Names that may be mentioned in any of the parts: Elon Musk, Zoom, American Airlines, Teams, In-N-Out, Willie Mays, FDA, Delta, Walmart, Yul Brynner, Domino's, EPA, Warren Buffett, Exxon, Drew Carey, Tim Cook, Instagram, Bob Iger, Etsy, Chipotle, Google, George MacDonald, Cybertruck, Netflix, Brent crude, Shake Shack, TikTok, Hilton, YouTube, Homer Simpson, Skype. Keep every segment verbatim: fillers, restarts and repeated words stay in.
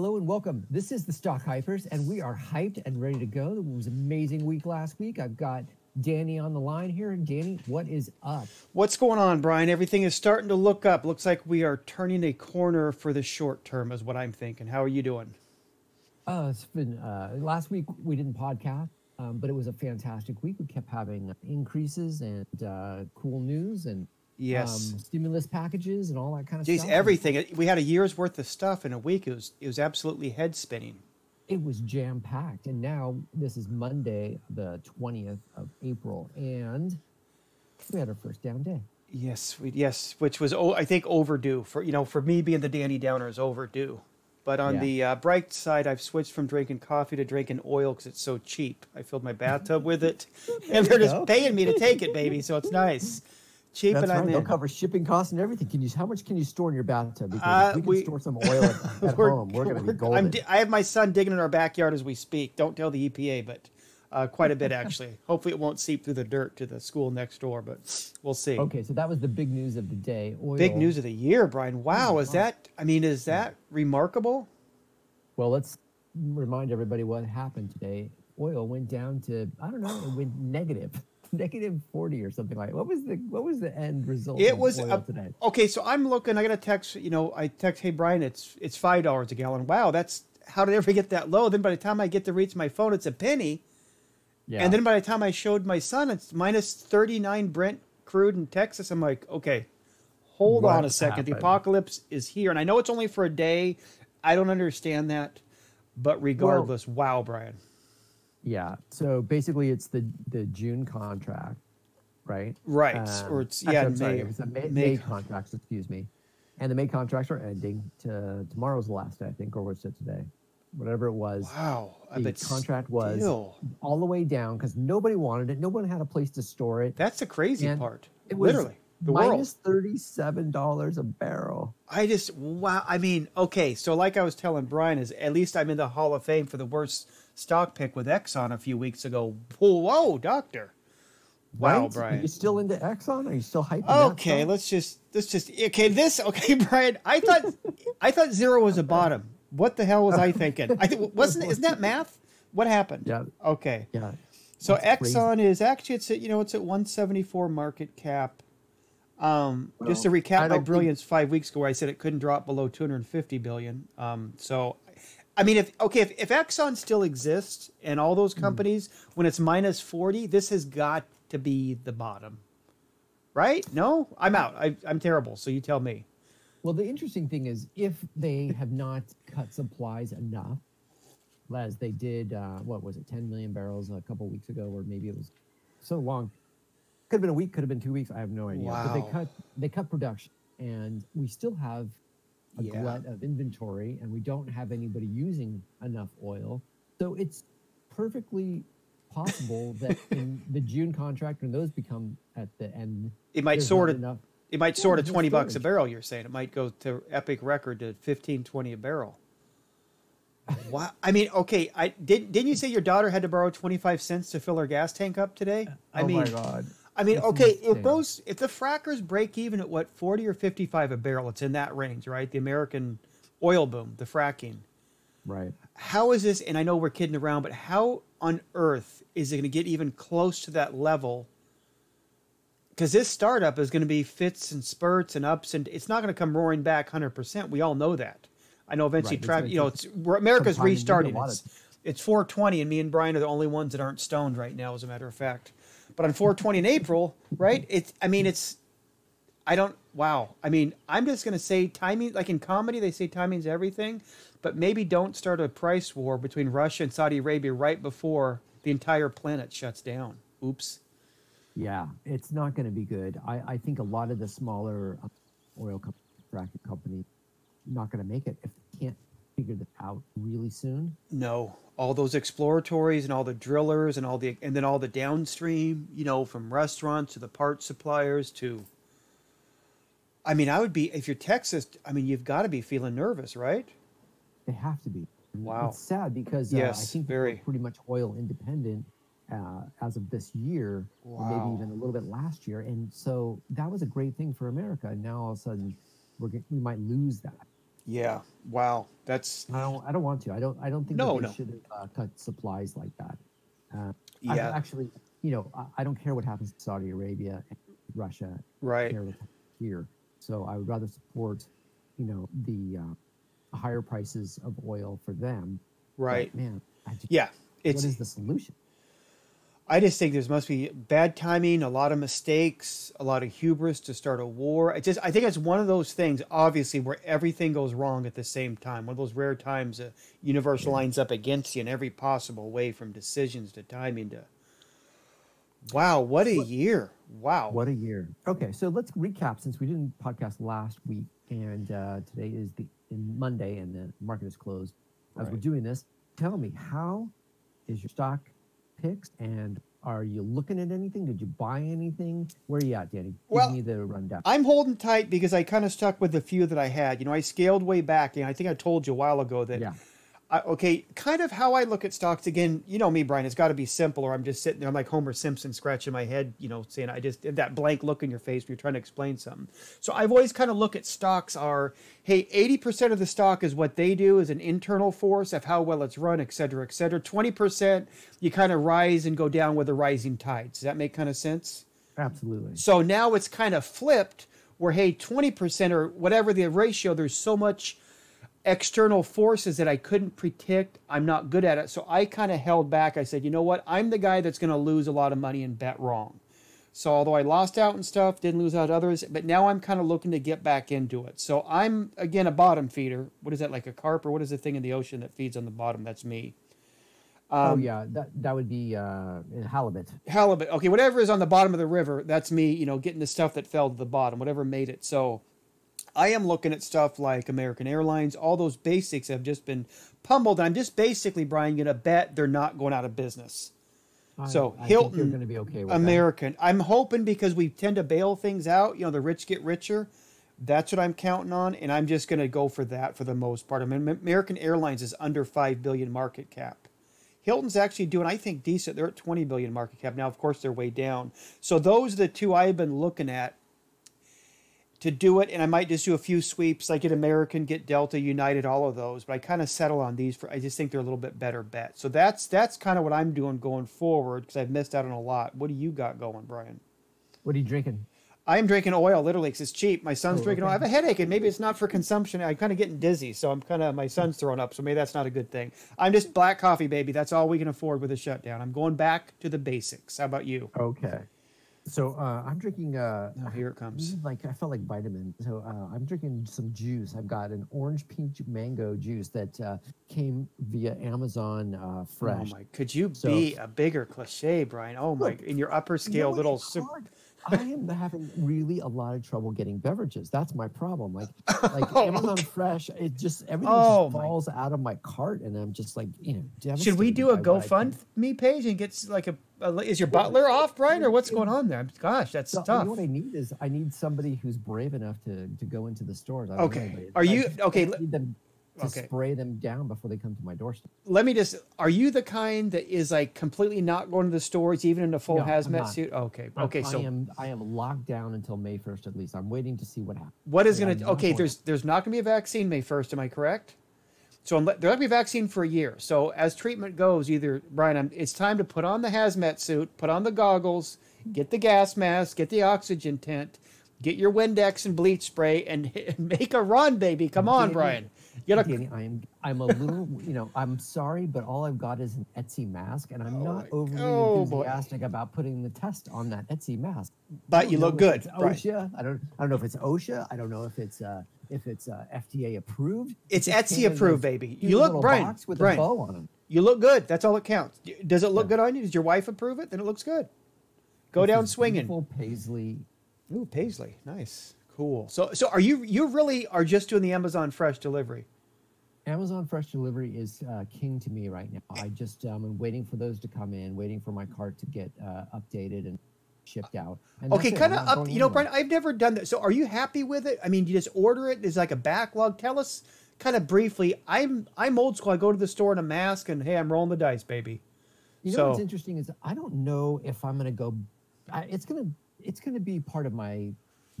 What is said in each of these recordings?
Hello and welcome. This is the Stock Hypers, and we are hyped and ready to go. It was an amazing week last week. I've got Danny on the line here. Danny, what is up? What's going on, Brian? Everything is starting to look up. Looks like we are turning a corner for the short term is what I'm thinking. How are you doing? Uh, it's been uh, last week we didn't podcast, um, but it was a fantastic week. We kept having increases and uh, cool news and yes, um, stimulus packages and all that kind of Jeez, stuff. Jeez, everything. We had a year's worth of stuff in a week. It was it was absolutely head spinning. It was jam packed, and now this is Monday, the twentieth of April, and we had our first down day. Yes, we, yes, which was oh, I think overdue for you know for me being the Danny Downer is overdue. But on yeah. the uh, bright side, I've switched from drinking coffee to drinking oil because it's so cheap. I filled my bathtub with it, and they're just paying me to take it, baby. So it's nice, cheap, That's and right. I'm in. They'll cover shipping costs and everything. Can you? How much can you store in your bathtub? Because uh, we can we, store some oil at, at we're, home. We're going to be golden. I'm di- I have my son digging in our backyard as we speak. Don't tell the E P A, but uh, quite a bit actually. Hopefully, it won't seep through the dirt to the school next door, but we'll see. Okay, so that was the big news of the day. Oil. Big news of the year, Brian. Wow, oh is God. that? I mean, is that? Remarkable? Well, let's remind everybody what happened today. Oil went down to, I don't know, it went negative, negative forty or something like that. What was the what was the end result? It was oil a, today? Okay, so I'm looking, I got a text, you know, I text, hey Brian, it's it's five dollars a gallon. Wow, that's how did it ever get that low? Then by the time I get to reach my phone, it's a penny. Yeah. And then by the time I showed my son, it's minus thirty-nine Brent crude in Texas. I'm like, okay. Hold what on a second. Happened? The apocalypse is here. And I know it's only for a day. I don't understand that. But regardless, well, wow, Brian. Yeah. So basically it's the, the June contract, right? Right. Um, or it's, yeah, actually, May. Sorry, it's the May, May, May contracts, excuse me. And the May contracts are ending. To, tomorrow's the last day, I think, or was it today? Whatever it was. Wow. The contract was still all the way down because nobody wanted it. No one had a place to store it. That's the crazy and part. It was, literally. The minus world. thirty-seven dollars a barrel. I just, wow. I mean, okay. So like I was telling Brian is at least I'm in the Hall of Fame for the worst stock pick with Exxon a few weeks ago. Whoa, whoa doctor. Wow, right? Brian. Are you still into Exxon? Are you still hyping? Okay. Let's just, let's just, okay. This, okay, Brian, I thought, I thought zero was a bottom. What the hell was I thinking? I think, wasn't it, isn't that math? What happened? Yeah. Okay. Yeah. So That's Exxon crazy. Is actually, it's at, you know, it's at one seventy-four market cap. Um, well, just to recap my brilliance think... five weeks ago where I said it couldn't drop below two hundred fifty billion dollars. Um, so, I mean, if okay, if, if Exxon still exists and all those companies, mm. when it's minus forty, this has got to be the bottom, right? No? I'm out. I, I'm terrible, so you tell me. Well, the interesting thing is if they have not cut supplies enough, as they did, uh, what was it, ten million barrels a couple weeks ago, or maybe it was so long. Could have been a week, could have been two weeks. I have no idea. Wow. But they cut they cut production, and we still have a yeah. glut of inventory, and we don't have anybody using enough oil. So it's perfectly possible that in the June contract, when those become at the end, it might sort of it might sort of twenty storage. bucks a barrel. You're saying it might go to epic record to fifteen, twenty a barrel. Wow. I mean, okay. I didn't didn't you say your daughter had to borrow twenty-five cents to fill her gas tank up today? I oh mean, my God. I mean, okay, if those, if the frackers break even at what, forty or fifty-five a barrel, it's in that range, right? The American oil boom, the fracking. Right. How is this, and I know we're kidding around, but how on earth is it going to get even close to that level? Because this startup is going to be fits and spurts and ups, and it's not going to come roaring back one hundred percent. We all know that. I know eventually, right. tra- you know, it's America's restarting. It's, it's four twenty, and me and Brian are the only ones that aren't stoned right now, as a matter of fact. But on four twenty in April, right? It's, I mean, it's, I don't, wow. I mean, I'm just going to say timing, like in comedy, they say timing's everything, but maybe don't start a price war between Russia and Saudi Arabia right before the entire planet shuts down. Oops. Yeah, it's not going to be good. I, I think a lot of the smaller oil companies, bracket companies, not going to make it if they can't figure this out really soon. No. All those exploratories and all the drillers and all the and then all the downstream, you know, from restaurants to the part suppliers to. I mean, I would be if you're Texas. I mean, you've got to be feeling nervous, right? They have to be. Wow, it's sad because yes, uh, I think very. They're pretty much oil independent uh, as of this year, wow. or maybe even a little bit last year, and so that was a great thing for America. And now all of a sudden, we're we might lose that. Yeah. Wow. That's. I don't. I don't want to. I don't. I don't think no, that they no. should have uh, cut supplies like that. Uh, yeah. I, actually, you know, I, I don't care what happens to Saudi Arabia, and Russia, right? And here, so I would rather support, you know, the uh, higher prices of oil for them. Right. But, man. I just, yeah. It's, what is the solution? I just think there must be bad timing, a lot of mistakes, a lot of hubris to start a war. It's just, I think it's one of those things, obviously, where everything goes wrong at the same time. One of those rare times the universe yeah. lines up against you in every possible way, from decisions to timing to... Wow, what a what, year. Wow. What a year. Okay, so let's recap, since we didn't podcast last week, and uh, today is the in Monday, and the market is closed. As right. we're doing this, tell me, how is your stock... picks, and are you looking at anything? Did you buy anything? Where are you at, Danny? Give well, me the rundown. I'm holding tight because I kind of stuck with the few that I had. You know, I scaled way back, and I think I told you a while ago that, yeah. I, okay, kind of how I look at stocks, again, you know me, Brian, it's got to be simple, or I'm just sitting there, I'm like Homer Simpson scratching my head, you know, saying, I just, that blank look in your face when you're trying to explain something. So I've always kind of look at stocks are, hey, eighty percent of the stock is what they do, is an internal force of how well it's run, et cetera, et cetera. twenty percent, you kind of rise and go down with a rising tide. Does that make kind of sense? Absolutely. So now it's kind of flipped where, hey, twenty percent or whatever the ratio, there's so much external forces that I couldn't predict. I'm not good at it. So I kind of held back. I said, you know what? I'm the guy that's going to lose a lot of money and bet wrong. So although I lost out and stuff, didn't lose out others, but now I'm kind of looking to get back into it. So I'm, again, a bottom feeder. What is that, like a carp, or what is the thing in the ocean that feeds on the bottom? That's me. Um, oh, yeah. That that would be uh, halibut. Halibut. Okay, whatever is on the bottom of the river, that's me, you know, getting the stuff that fell to the bottom, whatever made it. So I am looking at stuff like American Airlines. All those basics have just been pummeled. I'm just basically, Brian, going to bet they're not going out of business. I, so I Hilton, think you're going to be okay with American. That. I'm hoping, because we tend to bail things out. You know, the rich get richer. That's what I'm counting on, and I'm just going to go for that for the most part. I mean, American Airlines is under five billion dollars market cap. Hilton's actually doing, I think, decent. They're at twenty billion dollars market cap now. Of course, they're way down. So those are the two I've been looking at to do it, and I might just do a few sweeps, like get American, get Delta, United, all of those, but I kind of settle on these for, I just think they're a little bit better bet. So that's that's kind of what I'm doing going forward, because I've missed out on a lot. What do you got going, Brian? What are you drinking? I'm drinking oil, literally, because it's cheap. My son's oh, drinking okay. oil. I have a headache, and maybe it's not for consumption. I'm kind of getting dizzy, so I'm kind of, my son's throwing up, so maybe that's not a good thing. I'm just black coffee, baby. That's all we can afford with a shutdown. I'm going back to the basics. How about you? Okay. So uh, I'm drinking. Uh, oh, here it comes. Like I felt like vitamin. So uh, I'm drinking some juice. I've got an orange peach mango juice that uh, came via Amazon uh, Fresh. Oh my! Could you so, be a bigger cliche, Brian? Oh my! Look, in your upper scale, you know, little. Super- I am having really a lot of trouble getting beverages. That's my problem. Like, like oh, Amazon okay. Fresh. It just everything oh, just falls my. out of my cart, and I'm just like, you know. Devastated. Should we do a GoFundMe page and get like a? Is your butler off, Brian, or what's going on there? Gosh, that's so, tough. You know what I need is I need somebody who's brave enough to, to go into the stores. I don't okay. Know are you – okay. I need them to okay. spray them down before they come to my doorstep. Let me just – are you the kind that is like completely not going to the stores, even in a full no, hazmat suit? Okay. Okay. I, so I am, I am locked down until May first at least. I'm waiting to see what happens. What is going to – okay, there's, there's not going to be a vaccine May first. Am I correct? So there won't be a vaccine for a year. So as treatment goes, either, Brian, I'm, it's time to put on the hazmat suit, put on the goggles, get the gas mask, get the oxygen tent, get your Windex and bleach spray, and, and make a run, baby. Come on, Danny, Brian. Gotta... Danny, I'm, I'm a little, you know, I'm sorry, but all I've got is an Etsy mask, and I'm oh not overly oh enthusiastic boy. about putting the test on that Etsy mask. But you look good, OSHA. I don't, I don't know if it's OSHA. I don't know if it's... Uh, If it's uh, F D A approved, it's Etsy approved, baby. You look, Brian, with a bow on them. You look good. That's all that counts. Does it look yeah. good on you? Does your wife approve it? Then it looks good. Go this down swinging. Beautiful paisley. Ooh, paisley, nice, cool. So, so are you? You really are just doing the Amazon Fresh delivery. Amazon Fresh delivery is uh, king to me right now. I just um, I'm waiting for those to come in, waiting for my cart to get uh, updated and shipped out. And okay, kind of up, you know, Brian, I've never done that. So are you happy with it? I mean, you just order it. There's like a backlog. Tell us kind of briefly. I'm I'm old school. I go to the store in a mask and, hey, I'm rolling the dice, baby. You so. know what's interesting is I don't know if I'm going to go. I, it's going to it's going to be part of my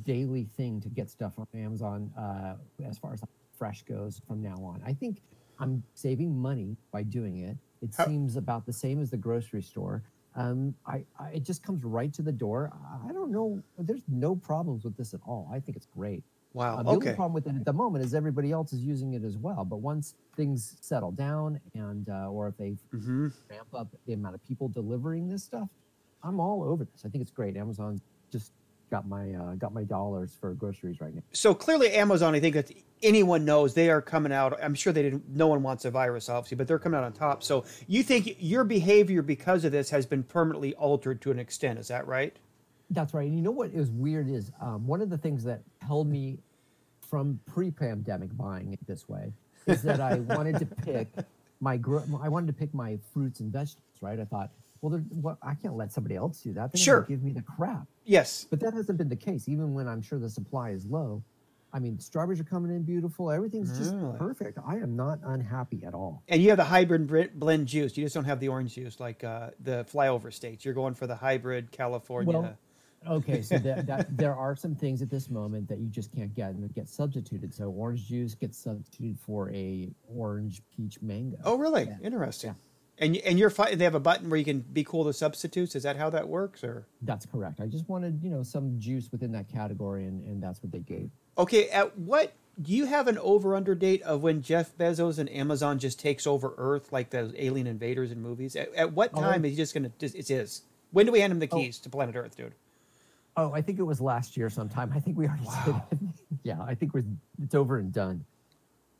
daily thing to get stuff on Amazon uh, as far as Fresh goes from now on. I think I'm saving money by doing it. It How- seems about the same as the grocery store. Um, I, I it just comes right to the door. I don't know. There's no problems with this at all. I think it's great. Wow. Uh, the okay. only problem with it at the moment is everybody else is using it as well. But once things settle down and uh, or if they mm-hmm. ramp up the amount of people delivering this stuff, I'm all over this. I think it's great. Amazon just got my uh, got my dollars for groceries right now. So clearly, Amazon, I think that anyone knows they are coming out. I'm sure they didn't. No one wants a virus, obviously, but they're coming out on top. So you think your behavior because of this has been permanently altered to an extent? Is that right? That's right. And you know what is weird is um, one of the things that held me from pre-pandemic buying it this way is that I wanted to pick my gro- I wanted to pick my fruits and vegetables. Right? I thought, well, well I can't let somebody else do that. They're sure. Give me the crap. Yes. But that hasn't been the case. Even when I'm sure the supply is low, I mean, strawberries are coming in beautiful. Everything's just oh. perfect. I am not unhappy at all. And you have the hybrid blend juice. You just don't have the orange juice like uh, the flyover states. You're going for the hybrid California. Well, okay, so that, that, there are some things at this moment that you just can't get and get substituted. So orange juice gets substituted for a orange peach mango. Oh, really? Yeah. Interesting. Yeah. And and you're fi- they have a button where you can be cool to substitutes. Is that how that works? Or that's correct. I just wanted you know some juice within that category, and, and that's what they gave. Okay, at what do you have an over under date of when Jeff Bezos and Amazon just takes over Earth like those alien invaders in movies? At, at what time oh. is he just gonna? It's his. When do we hand him the keys oh. to planet Earth, dude? Oh, I think it was last year sometime. I think we already wow. did it. Yeah, I think we're it's over and done.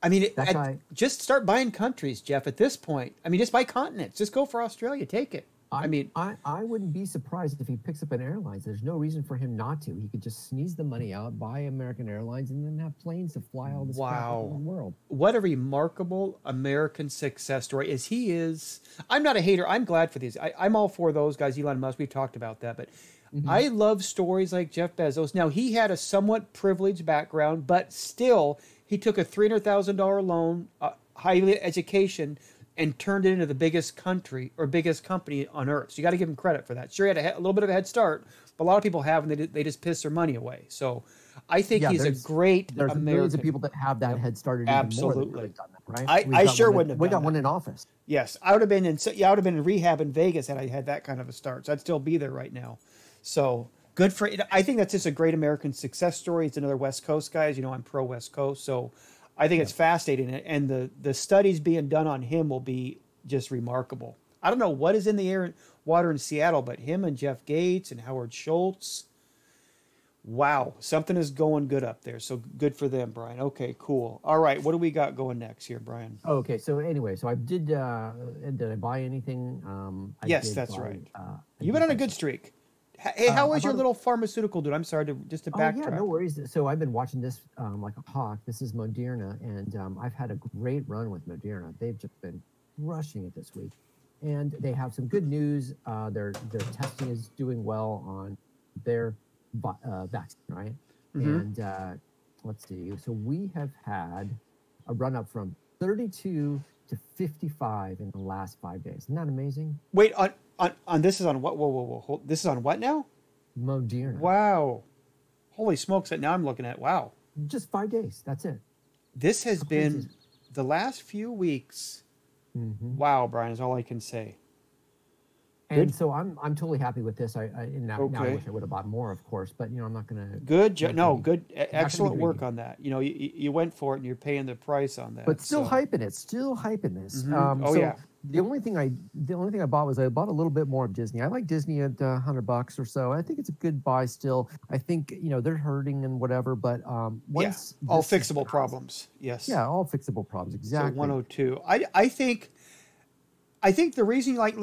I mean, at, guy, just start buying countries, Jeff, at this point. I mean, just buy continents. Just go for Australia. Take it. I, I mean, I, I wouldn't be surprised if he picks up an airline. There's no reason for him not to. He could just sneeze the money out, buy American Airlines, and then have planes to fly all this wow. crap in the world. What a remarkable American success story. As he is, I'm not a hater. I'm glad for these. I, I'm all for those guys. Elon Musk, we've talked about that, but... Mm-hmm. I love stories like Jeff Bezos. Now, he had a somewhat privileged background, but still, he took a three hundred thousand dollars loan, uh, highly education, and turned it into the biggest country or biggest company on earth. So you got to give him credit for that. Sure, he had a, a little bit of a head start, but a lot of people have, and they, they just piss their money away. So I think yeah, he's a great there's American. There's millions of people that have that yep. head started. Absolutely. Even more than done that, right? I, I sure wouldn't in, have done We got that. One in office. Yes. I would have been in, yeah, I would have been in rehab in Vegas had I had that kind of a start. So I'd still be there right now. So good for it. I think that's just a great American success story. It's another West Coast guy. As you know, I'm pro West Coast. So I think yeah. it's fascinating. And the, the studies being done on him will be just remarkable. I don't know what is in the air and water in Seattle, but him and Jeff Gates and Howard Schultz. Wow. Something is going good up there. So good for them, Brian. Okay, cool. All right. What do we got going next here, Brian? Okay. So anyway, so I did, uh, did I buy anything? Um, I yes, did that's buy, right. Uh, You've been on a good streak. Hey, how uh, was your little pharmaceutical dude? I'm sorry, to just to backtrack. Oh, yeah, no worries. So I've been watching this um, like a hawk. This is Moderna, and um, I've had a great run with Moderna. They've just been rushing it this week. And they have some good news. Uh, their their testing is doing well on their uh, vaccine, right? Mm-hmm. And uh, let's see. So we have had a run-up from thirty-two to fifty-five in the last five days. Isn't that amazing? Wait, on... On, on this is on what? Whoa, whoa, whoa! Hold, this is on what now? Moderna. Wow! Holy smokes! That now I'm looking at. Wow! Just five days. That's it. This has Crazy. been the last few weeks. Mm-hmm. Wow, Brian, is all I can say. Good. And so I'm I'm totally happy with this. I, I and now, okay. now I wish I would have bought more, of course, but you know I'm not going to. Good, jo- no, any, good, excellent work on that. You know, you you went for it, and you're paying the price on that. But still so. hyping it, still hyping this. Mm-hmm. Um, oh so, yeah. The only thing I the only thing I bought was I bought a little bit more of Disney. I like Disney at uh, one hundred bucks or so. I think it's a good buy still. I think, you know, they're hurting and whatever, but um, once yeah, all fixable problems. Yes. Yeah, all fixable problems. Exactly. So one oh two. I I think I think the reason you like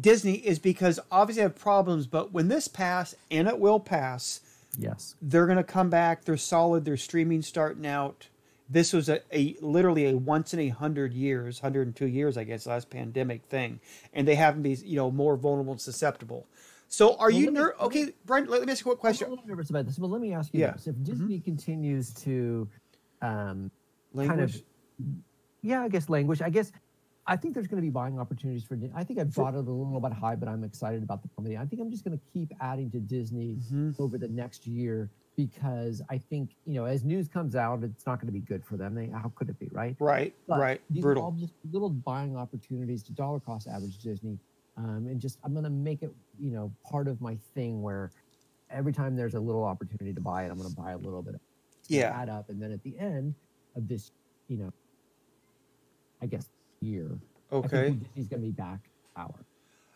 Disney is because obviously they have problems, but when this passes, and it will pass, yes. They're going to come back. They're solid. They're streaming starting out. This was a, a literally a once in a hundred years, one hundred two years, I guess, last pandemic thing. And they haven't been, you know, more vulnerable and susceptible. So are well, you, ner- me, okay, Brian, let me ask you a quick question. I'm a little nervous about this, but let me ask you yeah. this. If Disney mm-hmm. continues to um, kind of, yeah, I guess languish, I guess, I think there's going to be buying opportunities for Disney. I think I bought it a little bit high, but I'm excited about the company. I think I'm just going to keep adding to Disney mm-hmm. over the next year because I think, you know, as news comes out, it's not going to be good for them. They, how could it be, right? Right, but right. These brutal. Are all just little buying opportunities to dollar cost average Disney. Um, and just, I'm going to make it, you know, part of my thing where every time there's a little opportunity to buy it, I'm going to buy a little bit. Yeah. Add up. And then at the end of this, you know, I guess year. Okay. Disney's going to be back power.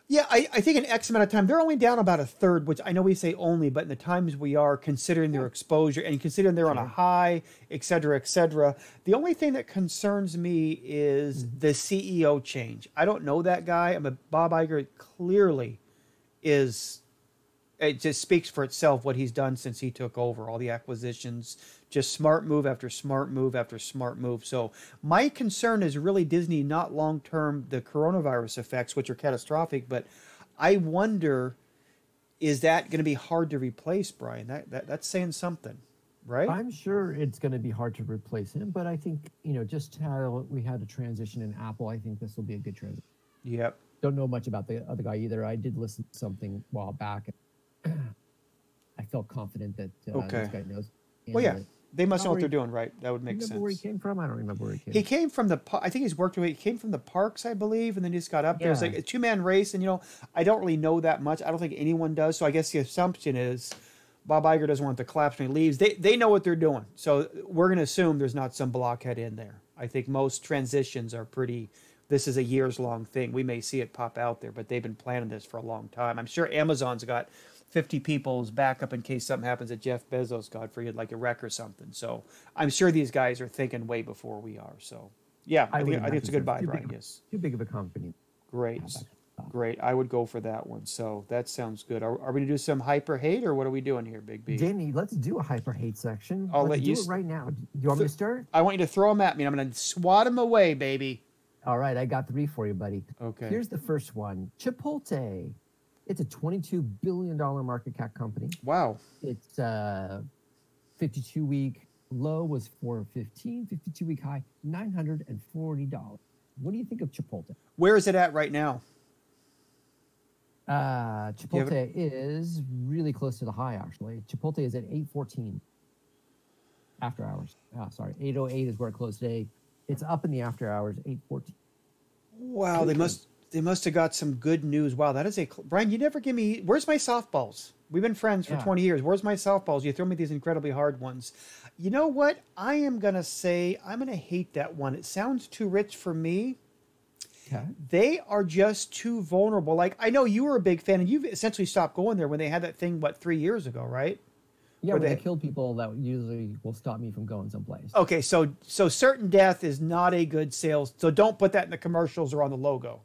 Yeah, I, I think in X amount of time, they're only down about a third, which I know we say only, but in the times we are, considering their exposure and considering they're on a high, et cetera, et cetera. The only thing that concerns me is mm-hmm. the C E O change. I don't know that guy. I'm a Bob Iger clearly is, it just speaks for itself what he's done since he took over, all the acquisitions, just smart move after smart move after smart move. So my concern is really Disney, not long-term, the coronavirus effects, which are catastrophic, but I wonder, is that going to be hard to replace, Brian? That, that that's saying something, right? I'm sure it's going to be hard to replace him, but I think, you know, just how we had a transition in Apple, I think this will be a good transition. Yep. Don't know much about the other guy either. I did listen to something a while back. I felt confident that uh, okay. this guy knows. Well, yeah. They must know what they're doing, right? That would make sense. Do you remember where he came from? I don't remember where he came from. He came from the, I think he's worked away. He came from the parks, I believe, and then he just got up there. It's like a two-man race, and, you know, I don't really know that much. I don't think anyone does. So I guess the assumption is Bob Iger doesn't want the collapse when he leaves. They they know what they're doing. So we're going to assume there's not some blockhead in there. I think most transitions are pretty, this is a years-long thing. We may see it pop out there, but they've been planning this for a long time. I'm sure Amazon's got fifty people's backup in case something happens at Jeff Bezos, God forbid, like a wreck or something. So I'm sure these guys are thinking way before we are. So, yeah, I, I, think, I think it's a good buy, Brian. Big, yes. Too big of a company. Great. Great. I would go for that one. So that sounds good. Are, are we going to do some hyper hate, or what are we doing here, Big B? Danny, let's do a hyper hate section. I'll let's let you do it right now. Do you want th- me to start? I want you to throw them at me. I'm going to swat them away, baby. All right. I got three for you, buddy. Okay. Here's the first one. Chipotle. It's a twenty-two billion dollars market cap company. Wow. It's uh, fifty-two week low was four fifteen, fifty-two week high, nine hundred forty dollars. What do you think of Chipotle? Where is it at right now? Uh, Chipotle it- is really close to the high, actually. Chipotle is at eight fourteen after hours. Oh, sorry, eight oh eight is where it closed today. It's up in the after hours, eight fourteen. Wow, they must... They must have got some good news. Wow, that is a... Brian, you never give me... Where's my softballs? We've been friends for yeah. twenty years. Where's my softballs? You throw me these incredibly hard ones. You know what? I am going to say... I'm going to hate that one. It sounds too rich for me. Okay. They are just too vulnerable. Like, I know you were a big fan, and you've essentially stopped going there when they had that thing, what, three years ago, right? Yeah, when they, they killed people, that usually will stop me from going someplace. Okay, so so certain death is not a good sales... So don't put that in the commercials or on the logo.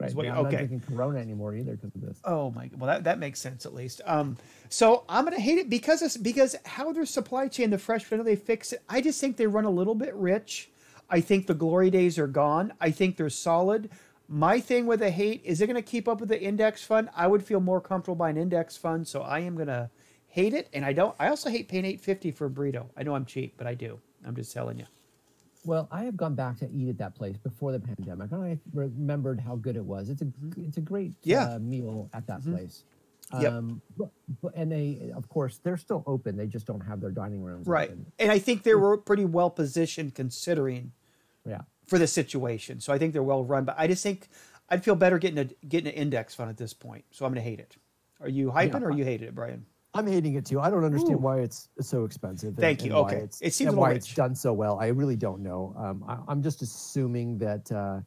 Right. What, now, okay. I'm not drinking Corona anymore either because of this. Oh my! Well, that, that makes sense at least. Um, so I'm gonna hate it because it's, because how their supply chain, the fresh food, they fix it. I just think they run a little bit rich. I think the glory days are gone. I think they're solid. My thing with the hate is, they're gonna keep up with the index fund. I would feel more comfortable buying an index fund, so I am gonna hate it. And I don't. I also hate paying eight fifty for a burrito. I know I'm cheap, but I do. I'm just telling you. Well, I have gone back to eat at that place before the pandemic, and I remembered how good it was. It's a it's a great yeah. uh, meal at that mm-hmm. place. Um, yep. But, and they, of course, they're still open. They just don't have their dining rooms right. open. And I think they were pretty well positioned considering yeah. for the situation. So I think they're well run. But I just think I'd feel better getting a getting an index fund at this point. So I'm going to hate it. Are you hyping yeah. or you hated it, Brian? I'm hating it too. I don't understand Ooh. why it's so expensive. And, Thank you. And okay, it's, it seems and why rich. It's done so well. I really don't know. Um, I, I'm just assuming that uh,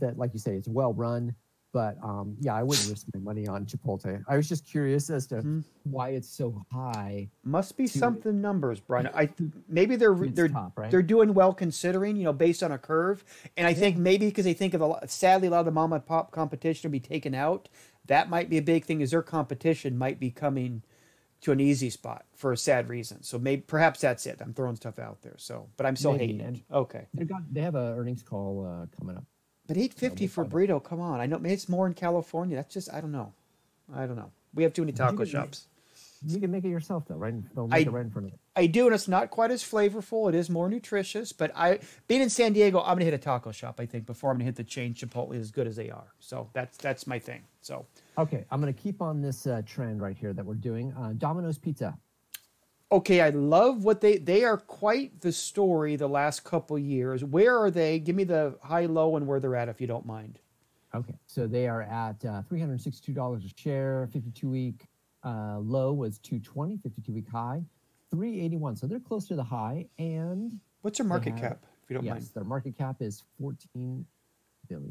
that, like you say, it's well run. But um, yeah, I wouldn't risk my money on Chipotle. I was just curious as to mm-hmm. why it's so high. Must be to, something numbers, Brian. I maybe they're they're top, right? They're doing well considering, you know, based on a curve. And I yeah. think maybe because they think of a sadly a lot of the mom and pop competition will be taken out. That might be a big thing. Is their competition might be coming to an easy spot for a sad reason. So maybe perhaps that's it. I'm throwing stuff out there. So, but I'm still maybe. hating it. Okay. Got, they have an earnings call uh, coming up. But eight fifty for a burrito, come on. I know maybe it's more in California. That's just, I don't know. I don't know. We have too many taco you can, shops. You can make it yourself though, right? Don't make I, it right in front of you. I do, and it's not quite as flavorful. It is more nutritious, but I being in San Diego, I'm going to hit a taco shop, I think, before I'm going to hit the chain Chipotle as good as they are. So that's that's my thing. So okay, I'm going to keep on this uh, trend right here that we're doing. Uh, Domino's Pizza. okay, I love what they, they are quite the story the last couple years. Where are they? Give me the high, low, and where they're at, if you don't mind. Okay, so they are at uh, three hundred sixty-two dollars a share, fifty-two week uh, low was two twenty, fifty-two week high, three eighty-one. So they're close to the high. And what's their market have, cap, if you don't yes, mind? Yes, their market cap is fourteen billion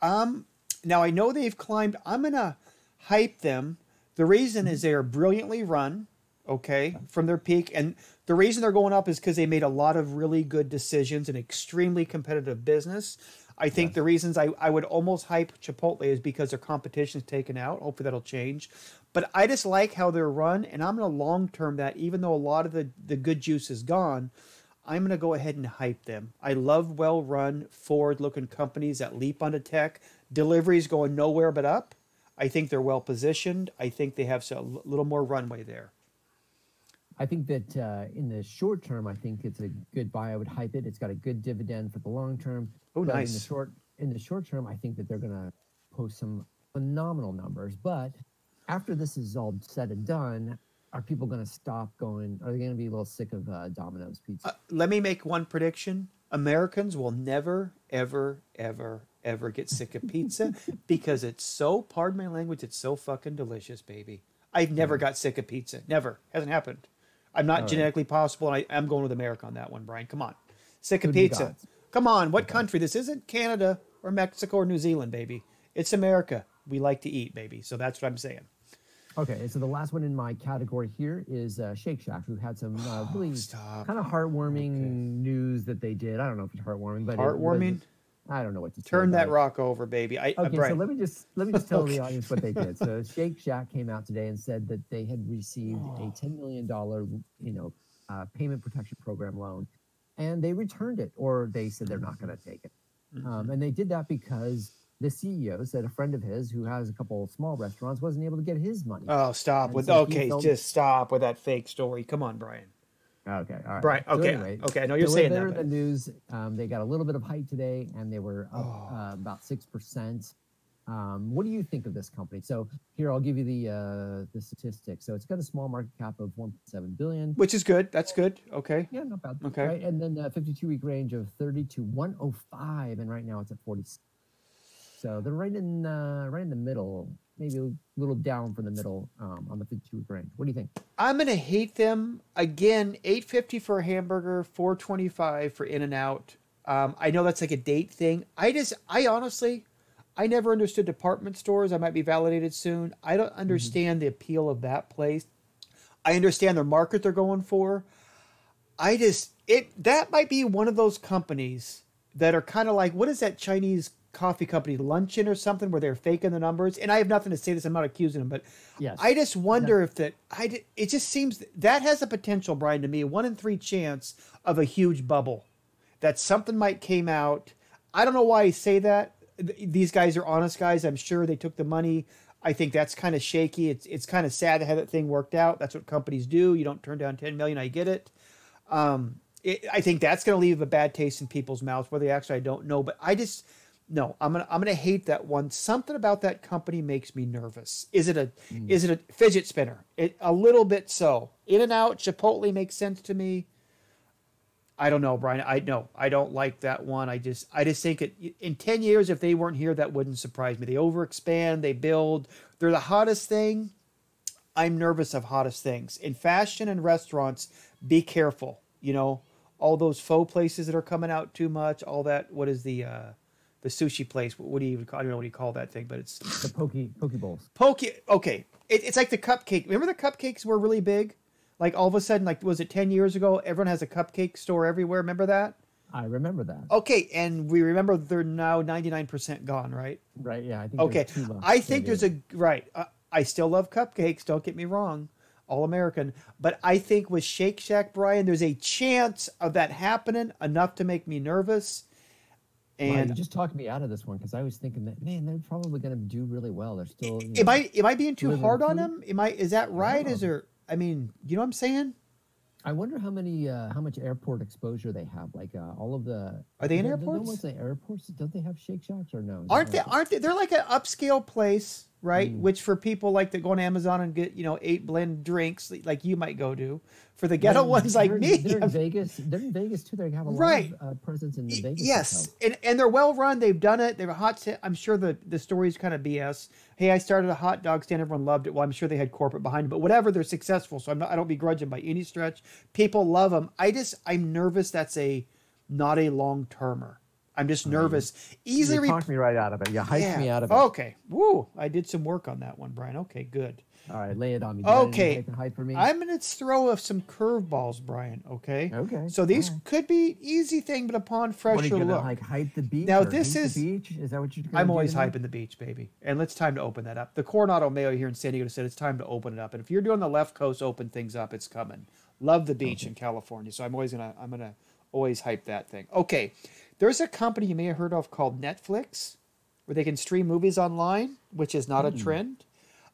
dollars. Um, now, I know they've climbed. I'm going to hype them. The reason mm-hmm. is they are brilliantly run. Okay, from their peak. And the reason they're going up is because they made a lot of really good decisions in extremely competitive business. I think yes. the reasons I, I would almost hype Chipotle is because their competition is taken out. Hopefully that'll change. But I just like how they're run, and I'm going to long-term that. Even though a lot of the, the good juice is gone, I'm going to go ahead and hype them. I love well-run, forward-looking companies that leap onto tech. Delivery's going nowhere but up. I think they're well-positioned. I think they have a little more runway there. I think that uh, in the short term, I think it's a good buy. I would hype it. It's got a good dividend for the long term. Oh, but nice. In the short, in the short term, I think that they're going to post some phenomenal numbers. But after this is all said and done, are people going to stop going? Are they going to be a little sick of uh, Domino's pizza? Uh, let me make one prediction. Americans will never, ever, ever, ever get sick of pizza because it's so, pardon my language, it's so fucking delicious, baby. I've never yeah. got sick of pizza. Never. Hasn't happened. I'm not All genetically right. possible, and I, I'm going with America on that one, Brian. Come on. Sick of pizza. Come on. What okay. country? This isn't Canada or Mexico or New Zealand, baby. It's America. We like to eat, baby. So that's what I'm saying. Okay, so the last one in my category here is uh, Shake Shack, who had some uh, really oh, kind of heartwarming okay. news that they did. I don't know if it's heartwarming. but Heartwarming? It was, I don't know what to say. Turn that rock it. over, baby. I, okay, Brian. so let me just let me just tell okay. the audience what they did. So Shake Shack came out today and said that they had received oh. a ten million dollars, you know, uh, payment protection program loan, and they returned it, or they said they're not going to take it. Mm-hmm. Um, and they did that because the C E O said a friend of his who has a couple of small restaurants wasn't able to get his money. Oh, stop and with so okay, just me. stop with that fake story. Come on, Brian. Okay, all right. Bright, okay, so anyway, okay. I know you're saying that. The news, um, they got a little bit of hype today, and they were up oh. uh, about six percent. Um, what do you think of this company? So here, I'll give you the uh, the statistics. So it's got a small market cap of one point seven billion dollars. Which is good. That's good. Okay. Yeah, not bad. Okay. Right? And then the fifty-two-week range of thirty to one oh five, and right now it's at forty-six. So they're right in uh, right in the middle, maybe a little down from the middle um, on the fifty-two-week range. What do you think? I'm gonna hate them again. eight fifty for a hamburger, four twenty-five for In-N-Out. Um, I know that's like a date thing. I just, I honestly, I never understood department stores. I might be validated soon. I don't understand mm-hmm. the appeal of that place. I understand their market they're going for. I just it that might be one of those companies that are kind of like, what is that Chinese coffee company, Luncheon or something, where they're faking the numbers? And I have nothing to say this, I'm not accusing them, but yes. I just wonder no. if that I it just seems that has a potential, Brian, to me, one in three chance of a huge bubble, that something might came out. I don't know why I say that. These guys are honest guys. I'm sure they took the money. I think that's kind of shaky. It's it's kind of sad to have that thing worked out. That's what companies do. You don't turn down ten million. I get it. Um, it, I think that's going to leave a bad taste in people's mouths. Whether they actually, I don't know, but I just. No, I'm gonna I'm gonna hate that one. Something about that company makes me nervous. Is it a mm. is it a fidget spinner? It, a little bit so. In-N-Out, Chipotle makes sense to me. I don't know, Brian. I no, I don't like that one. I just I just think it in ten years, if they weren't here, that wouldn't surprise me. They overexpand, they build. They're the hottest thing. I'm nervous of hottest things in fashion and restaurants. Be careful, you know, all those faux places that are coming out too much. All that. What is the uh, The sushi place, what do you even call? I don't know what you call that thing, but it's the poke poke bowls. Poke, okay. It, it's like the cupcake. Remember the cupcakes were really big? Like all of a sudden, like was it ten years ago? Everyone has a cupcake store everywhere. Remember that? I remember that. Okay, and we remember they're now ninety nine percent gone, right? Right. Yeah. I think okay. Two left, I think there's a right. Uh, I still love cupcakes. Don't get me wrong, all American. But I think with Shake Shack, Brian, there's a chance of that happening enough to make me nervous. And well, you just talked me out of this one because I was thinking that, man, they're probably going to do really well. They're still. Am know, I am I being too hard on them? Am I? Is that right? Is there? I mean, you know what I'm saying? I wonder how many uh, how much airport exposure they have. Like uh, all of the. Are they in airports? Almost the airports. Don't they have Shake Shacks or no? Aren't they? Aren't they? They're like an upscale place. right? Mm. Which for people like that go on Amazon and get, you know, eight blend drinks like you might go do. For the ghetto they're, ones like they're, me. They're in Vegas. They're in Vegas too. They have a right. lot of uh, presence in the Vegas. Yes. Hotel. And and they're well run. They've done it. They're a hot set. I'm sure the, the story's kind of B S. Hey, I started a hot dog stand. Everyone loved it. Well, I'm sure they had corporate behind it, but whatever, they're successful. So I'm not, I don't begrudge them by any stretch. People love them. I just, I'm nervous. That's a, not a long-termer. I'm just nervous. I mean, Easily you re- talked me right out of it. You hyped yeah. me out of it. Okay. Woo. I did some work on that one, Brian. Okay, good. All right, lay it on me. Okay. Hype for me. I'm going to throw some curveballs, Brian, okay? Okay. So these right. could be easy thing, but upon fresher what are you gonna, look. Like hype the beach? Now this is the beach? Is that what you're I'm always hyping that? The beach, baby. And it's time to open that up. The Coronado Mayo here in San Diego said it's time to open it up. And if you're doing the left coast, open things up, it's coming. Love the beach okay. in California. So I'm always going to I'm going to always hype that thing. Okay. There's a company you may have heard of called Netflix, where they can stream movies online, which is not mm. a trend.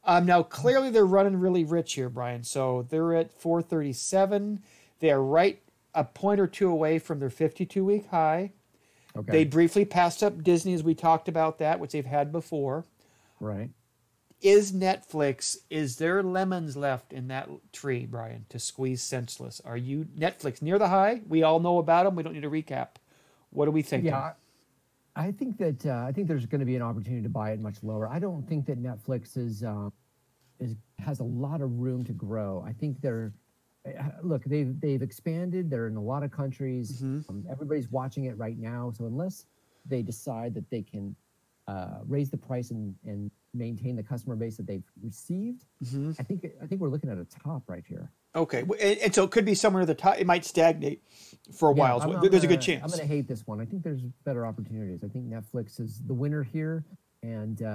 Um, now, clearly, they're running really rich here, Brian. So they're at four thirty-seven. They are right a point or two away from their fifty-two-week high. Okay. They briefly passed up Disney, as we talked about that, which they've had before. Right. Is Netflix, is there lemons left in that tree, Brian, to squeeze senseless? Are you Netflix near the high? We all know about them. We don't need to recap. What do we think? Yeah, I think that uh, I think there's going to be an opportunity to buy it much lower. I don't think that Netflix is uh, is has a lot of room to grow. I think they're look they've they've expanded. They're in a lot of countries. Mm-hmm. Um, everybody's watching it right now. So unless they decide that they can uh, raise the price and, and maintain the customer base that they've received, mm-hmm. I think I think we're looking at a top right here. Okay, and, and so it could be somewhere at the top. It might stagnate for a yeah, while. I'm, I'm there's gonna, a good chance. I'm going to hate this one. I think there's better opportunities. I think Netflix is the winner here, and uh,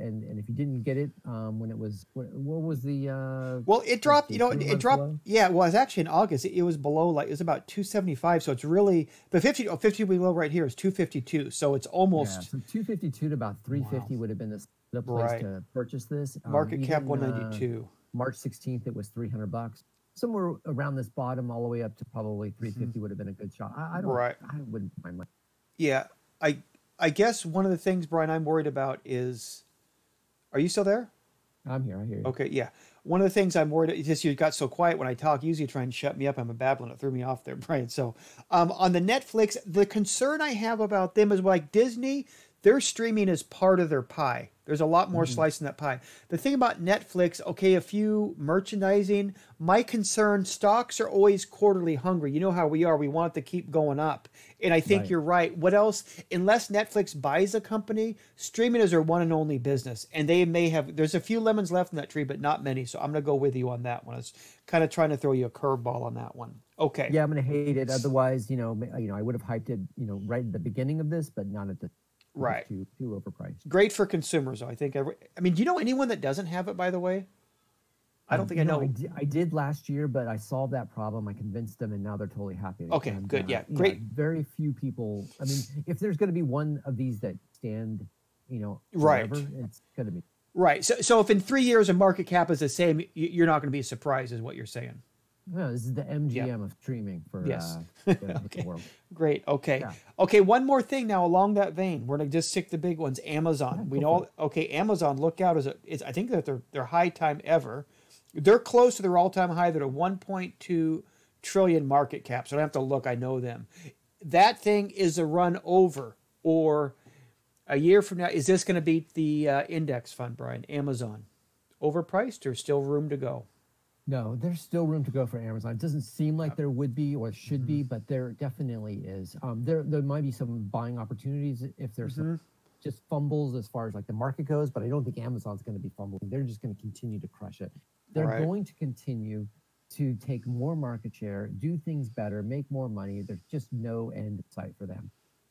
and and if you didn't get it um, when it was, what, what was the? Uh, well, it dropped. You know, it, it dropped. Below? Yeah, well, it was actually in August. It, it was below like it was about two seventy-five. So it's really the fifty, oh, fifty below right here is two fifty-two. So it's almost yeah, so two fifty-two to about three fifty wow. would have been the, the place right. to purchase this. Market um, even, cap one ninety-two. Uh, March sixteenth, it was three hundred bucks. Somewhere around this bottom, all the way up to probably three fifty would have been a good shot. I, I don't. Right. I wouldn't mind much. Yeah, I. I guess one of the things, Brian, I'm worried about is, are you still there? I'm here. I hear you. Okay. Yeah. One of the things I'm worried is just you got so quiet when I talk. Usually, you try and shut me up. I'm a babbling. It threw me off there, Brian. So, um, on the Netflix, the concern I have about them is like Disney. Their streaming is part of their pie. There's a lot more mm-hmm. slice in that pie. The thing about Netflix, okay, a few merchandising. My concern, stocks are always quarterly hungry. You know how we are. We want to keep going up. And I think right. you're right. What else? Unless Netflix buys a company, streaming is their one and only business. And they may have – there's a few lemons left in that tree, but not many. So I'm going to go with you on that one. I was kind of trying to throw you a curveball on that one. Okay. Yeah, I'm going to hate it. Otherwise, you know, you know, I would have hyped it, you know, right at the beginning of this, but not at the – Right. Too, too overpriced. Great for consumers, though. I think. Every, I mean, do you know anyone that doesn't have it, by the way? I don't um, think I know. know. I, did, I did last year, but I solved that problem. I convinced them, and now they're totally happy. Okay, good. Down. Yeah, you great. Know, very few people. I mean, if there's going to be one of these that stand, you know, forever, right. it's going to be. Right. So, so if in three years a market cap is the same, you're not going to be surprised, is what you're saying. No, this is the M G M yeah. of streaming for yes. uh, the okay. world. Great. Okay. Yeah. Okay. One more thing now along that vein. We're going to just stick the big ones. Amazon. Yeah, we know. All, okay. Amazon, look out. Is, a, is I think that they're, they're high time ever. They're close to their all-time high. They're a one point two trillion market cap. So I don't have to look. I know them. That thing is a run over or a year from now. Is this going to beat the uh, index fund, Brian? Amazon. Overpriced or still room to go? No, there's still room to go for Amazon. It doesn't seem like there would be or should mm-hmm. be, but there definitely is. Um, there there might be some buying opportunities if there's mm-hmm. some just fumbles as far as like the market goes, but I don't think Amazon's going to be fumbling. They're just going to continue to crush it. They're right. going to continue to take more market share, do things better, make more money. There's just no end in sight for them.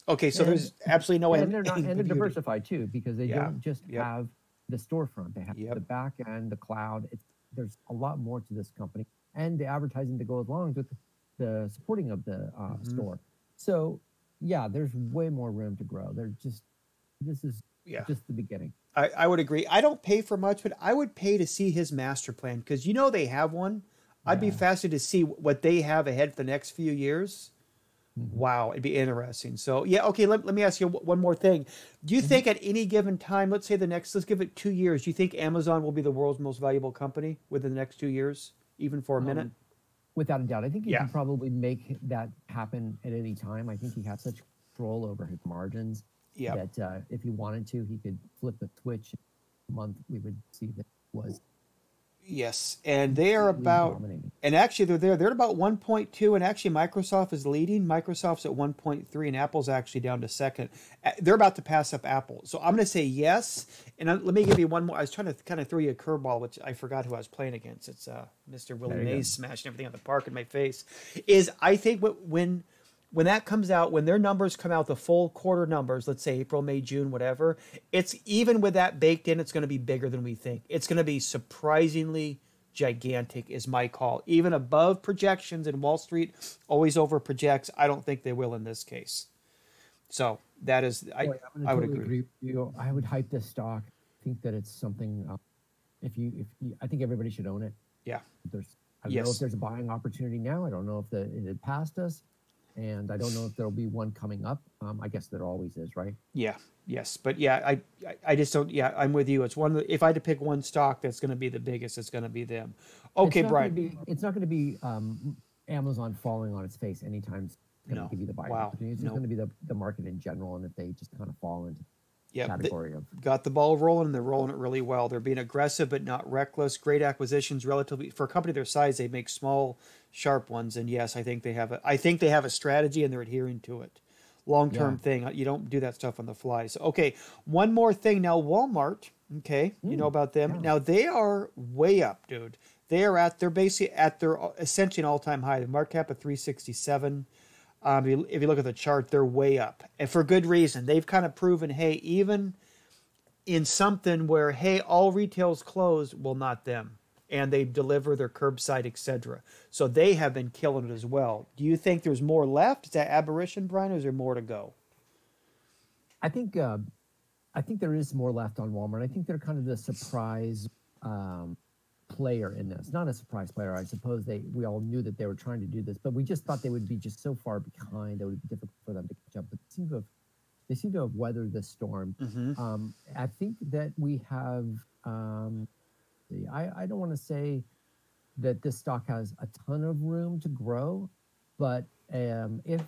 Okay, so and, there's absolutely no and end. They're not, and they're diversified too, because they yeah. don't just yep. have the storefront. They have yep. the back end, the cloud. It's There's a lot more to this company and the advertising that goes along with the supporting of the uh, mm-hmm. store. So, yeah, there's way more room to grow. They're just this is yeah. just the beginning. I, I would agree. I don't pay for much, but I would pay to see his master plan because, you know, they have one. I'd yeah. be fascinated to see what they have ahead for the next few years. Wow, it'd be interesting. So, yeah, okay, let, let me ask you one more thing. Do you think at any given time, let's say the next, let's give it two years, do you think Amazon will be the world's most valuable company within the next two years, even for a um, minute? Without a doubt. I think you yeah. can probably make that happen at any time. I think he has such control over his margins yep. that uh, if he wanted to, he could flip a switch. Month, we would see that it was. Yes, and they are about, dominating. And actually they're there. They're at about one point two, and actually Microsoft is leading. Microsoft's at one point three, and Apple's actually down to second. They're about to pass up Apple. So I'm going to say yes, and I, let me give you one more. I was trying to kind of throw you a curveball, which I forgot who I was playing against. It's uh, Mister Willie Mays smashing everything out the park in my face. Is I think when when that comes out, when their numbers come out, the full quarter numbers, let's say April, May, June, whatever, it's even with that baked in, it's going to be bigger than we think. It's going to be surprisingly gigantic is my call. Even above projections, and Wall Street always over projects. I don't think they will in this case. So that is, I, Boy, I would totally agree. agree with you. I would hype this stock. I think that it's something, uh, if you, if you, I think everybody should own it. Yeah. There's, I don't yes. know if there's a buying opportunity now. I don't know if the, it had passed us. And I don't know if there'll be one coming up. Um, I guess there always is, right? Yeah. Yes. But yeah, I, I just don't. Yeah, I'm with you. It's one. If I had to pick one stock that's going to be the biggest, it's going to be them. Okay, it's Brian. Be, it's not going to be um, Amazon falling on its face anytime. It's going to no. give you the buy. Wow. It's no. going to be the, the market in general, and if they just kind of fall into yep. the category of got the ball rolling, and they're rolling it really well. They're being aggressive but not reckless. Great acquisitions, relatively for a company their size. They make small, sharp ones, and yes, I think they have a I think they have a strategy, and they're adhering to it. Long-term yeah. thing. You don't do that stuff on the fly. So, okay, one more thing. Now, Walmart, okay, mm, you know about them. Yeah. Now, they are way up, dude. They are at, they're basically at their essentially an all-time high. The market cap of three sixty-seven. Um, if you, if you look at the chart, they're way up. And for good reason. They've kind of proven, hey, even in something where, hey, all retail's closed, well, not them. And they deliver their curbside, et cetera. So they have been killing it as well. Do you think there's more left? Is that aberration, Brian, or is there more to go? I think uh, I think there is more left on Walmart. I think they're kind of the surprise um, player in this. Not a surprise player. I suppose they. We all knew that they were trying to do this, but we just thought they would be just so far behind that it would be difficult for them to catch up. But they seem to have, they seem to have weathered the storm. Mm-hmm. Um, I think that we have... Um, I, I don't want to say that this stock has a ton of room to grow, but um, if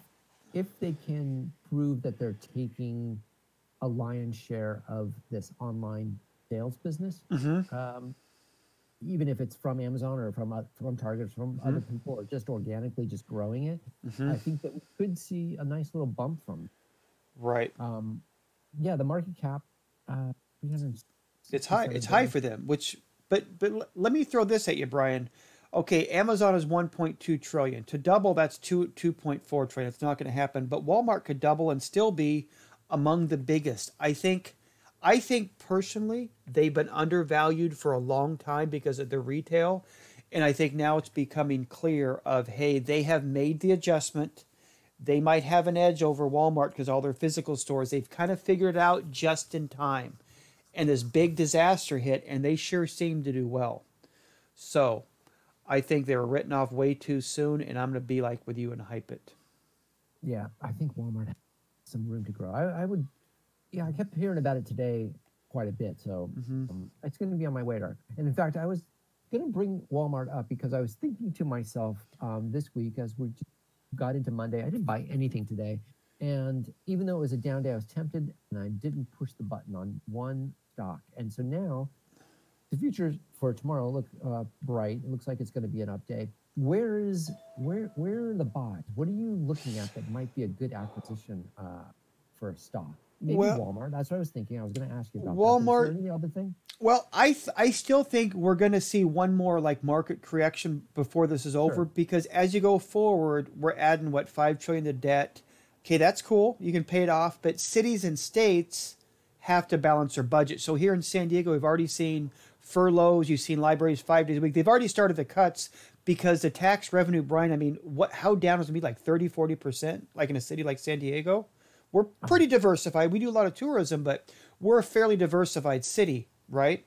if they can prove that they're taking a lion's share of this online sales business, mm-hmm. um, even if it's from Amazon or from uh, from Target, from mm-hmm. other people, or just organically just growing it, mm-hmm. I think that we could see a nice little bump from it. Right. Um, yeah, the market cap, uh, it's high. It's high for them, which. But but let me throw this at you, Brian. Okay, Amazon is one point two trillion dollars. To double, that's two point four trillion dollars. It's not going to happen. But Walmart could double and still be among the biggest. I think, I think personally, they've been undervalued for a long time because of their retail, and I think now it's becoming clear of hey, they have made the adjustment. They might have an edge over Walmart because all their physical stores they've kind of figured out just in time. And this big disaster hit, and they sure seem to do well. So I think they were written off way too soon, and I'm going to be like with you and hype it. Yeah, I think Walmart has some room to grow. I, I would, yeah, I kept hearing about it today quite a bit, so mm-hmm. um, it's going to be on my radar. And in fact, I was going to bring Walmart up because I was thinking to myself um, this week as we got into Monday, I didn't buy anything today. And even though it was a down day, I was tempted, and I didn't push the button on one stock. And so now the futures for tomorrow look uh, bright. It looks like it's going to be an up day. Where is where where are the buys? What are you looking at that might be a good acquisition uh, for a stock? Maybe well, Walmart. That's what I was thinking. I was going to ask you about Walmart. That. Is there any other thing? Well, I th- I still think we're going to see one more like market correction before this is over sure. because as you go forward, we're adding what five trillion dollars to debt. Okay, that's cool. You can pay it off, but cities and states have to balance their budget. So here in San Diego, we've already seen furloughs. You've seen libraries five days a week. They've already started the cuts because the tax revenue, Brian, I mean, what? How down is it going to be, like thirty, forty percent, like in a city like San Diego? We're pretty diversified. We do a lot of tourism, but we're a fairly diversified city, right?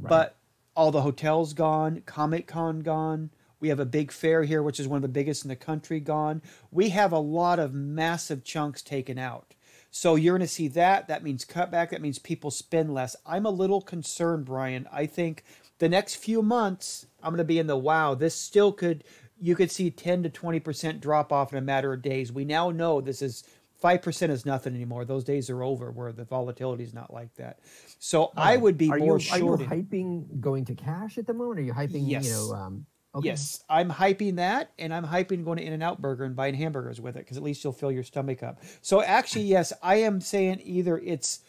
right. But all the hotels gone, Comic-Con gone, We have a big fair here, which is one of the biggest in the country, gone. We have a lot of massive chunks taken out. So you're going to see that. That means cutback. That means people spend less. I'm a little concerned, Brian. I think the next few months, I'm going to be in the wow. This still could, you could see ten to twenty percent drop off in a matter of days. We now know this is five percent is nothing anymore. Those days are over where the volatility is not like that. So right. I would be are more you, short. Are you hyping going to cash at the moment? Are you hyping, yes. you know, um, okay. Yes, I'm hyping that, and I'm hyping going to In-N-Out Burger and buying hamburgers with it, because at least you'll fill your stomach up. So actually, yes, I am saying either it's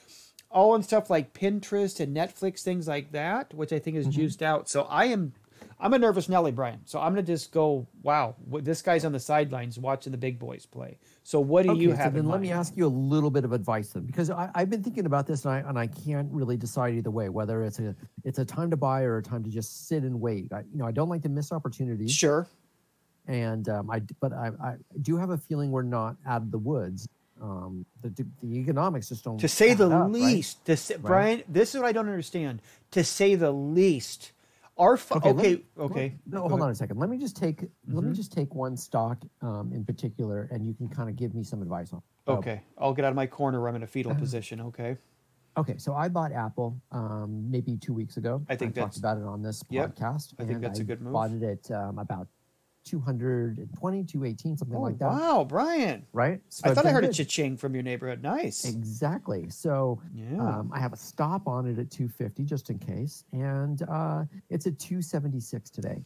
all on stuff like Pinterest and Netflix, things like that, which I think is mm-hmm. juiced out. So I am, I'm a nervous Nelly, Brian. So I'm going to just go, wow, this guy's on the sidelines watching the big boys play. So what do okay, you so have then in let mind? Me ask you a little bit of advice then, because I, I've been thinking about this, and I and I can't really decide either way, whether it's a it's a time to buy or a time to just sit and wait. I, you know, I don't like to miss opportunities. Sure. And um, I but I, I do have a feeling we're not out of the woods. Um, the the economics just don't. To say the up, least, right? to say, right? Brian, this is what I don't understand. To say the least, our f- okay okay. Me, okay. No, hold on a second. Let me just take mm-hmm. let me just take one stock um, in particular, and you can kind of give me some advice on. So, okay, I'll get out of my corner where I'm in a fetal uh, position. Okay. Okay, so I bought Apple um, maybe two weeks ago. I think I that's, talked about it on this yep, podcast. I think that's I a good move. Bought it at um, about. two twenty, two eighteen, something oh, like that. Wow, Brian. Right? So I thought I heard good. a cha-ching from your neighborhood. Nice. Exactly. So yeah. um, I have a stop on it at two fifty just in case. And uh, it's at two seventy-six today.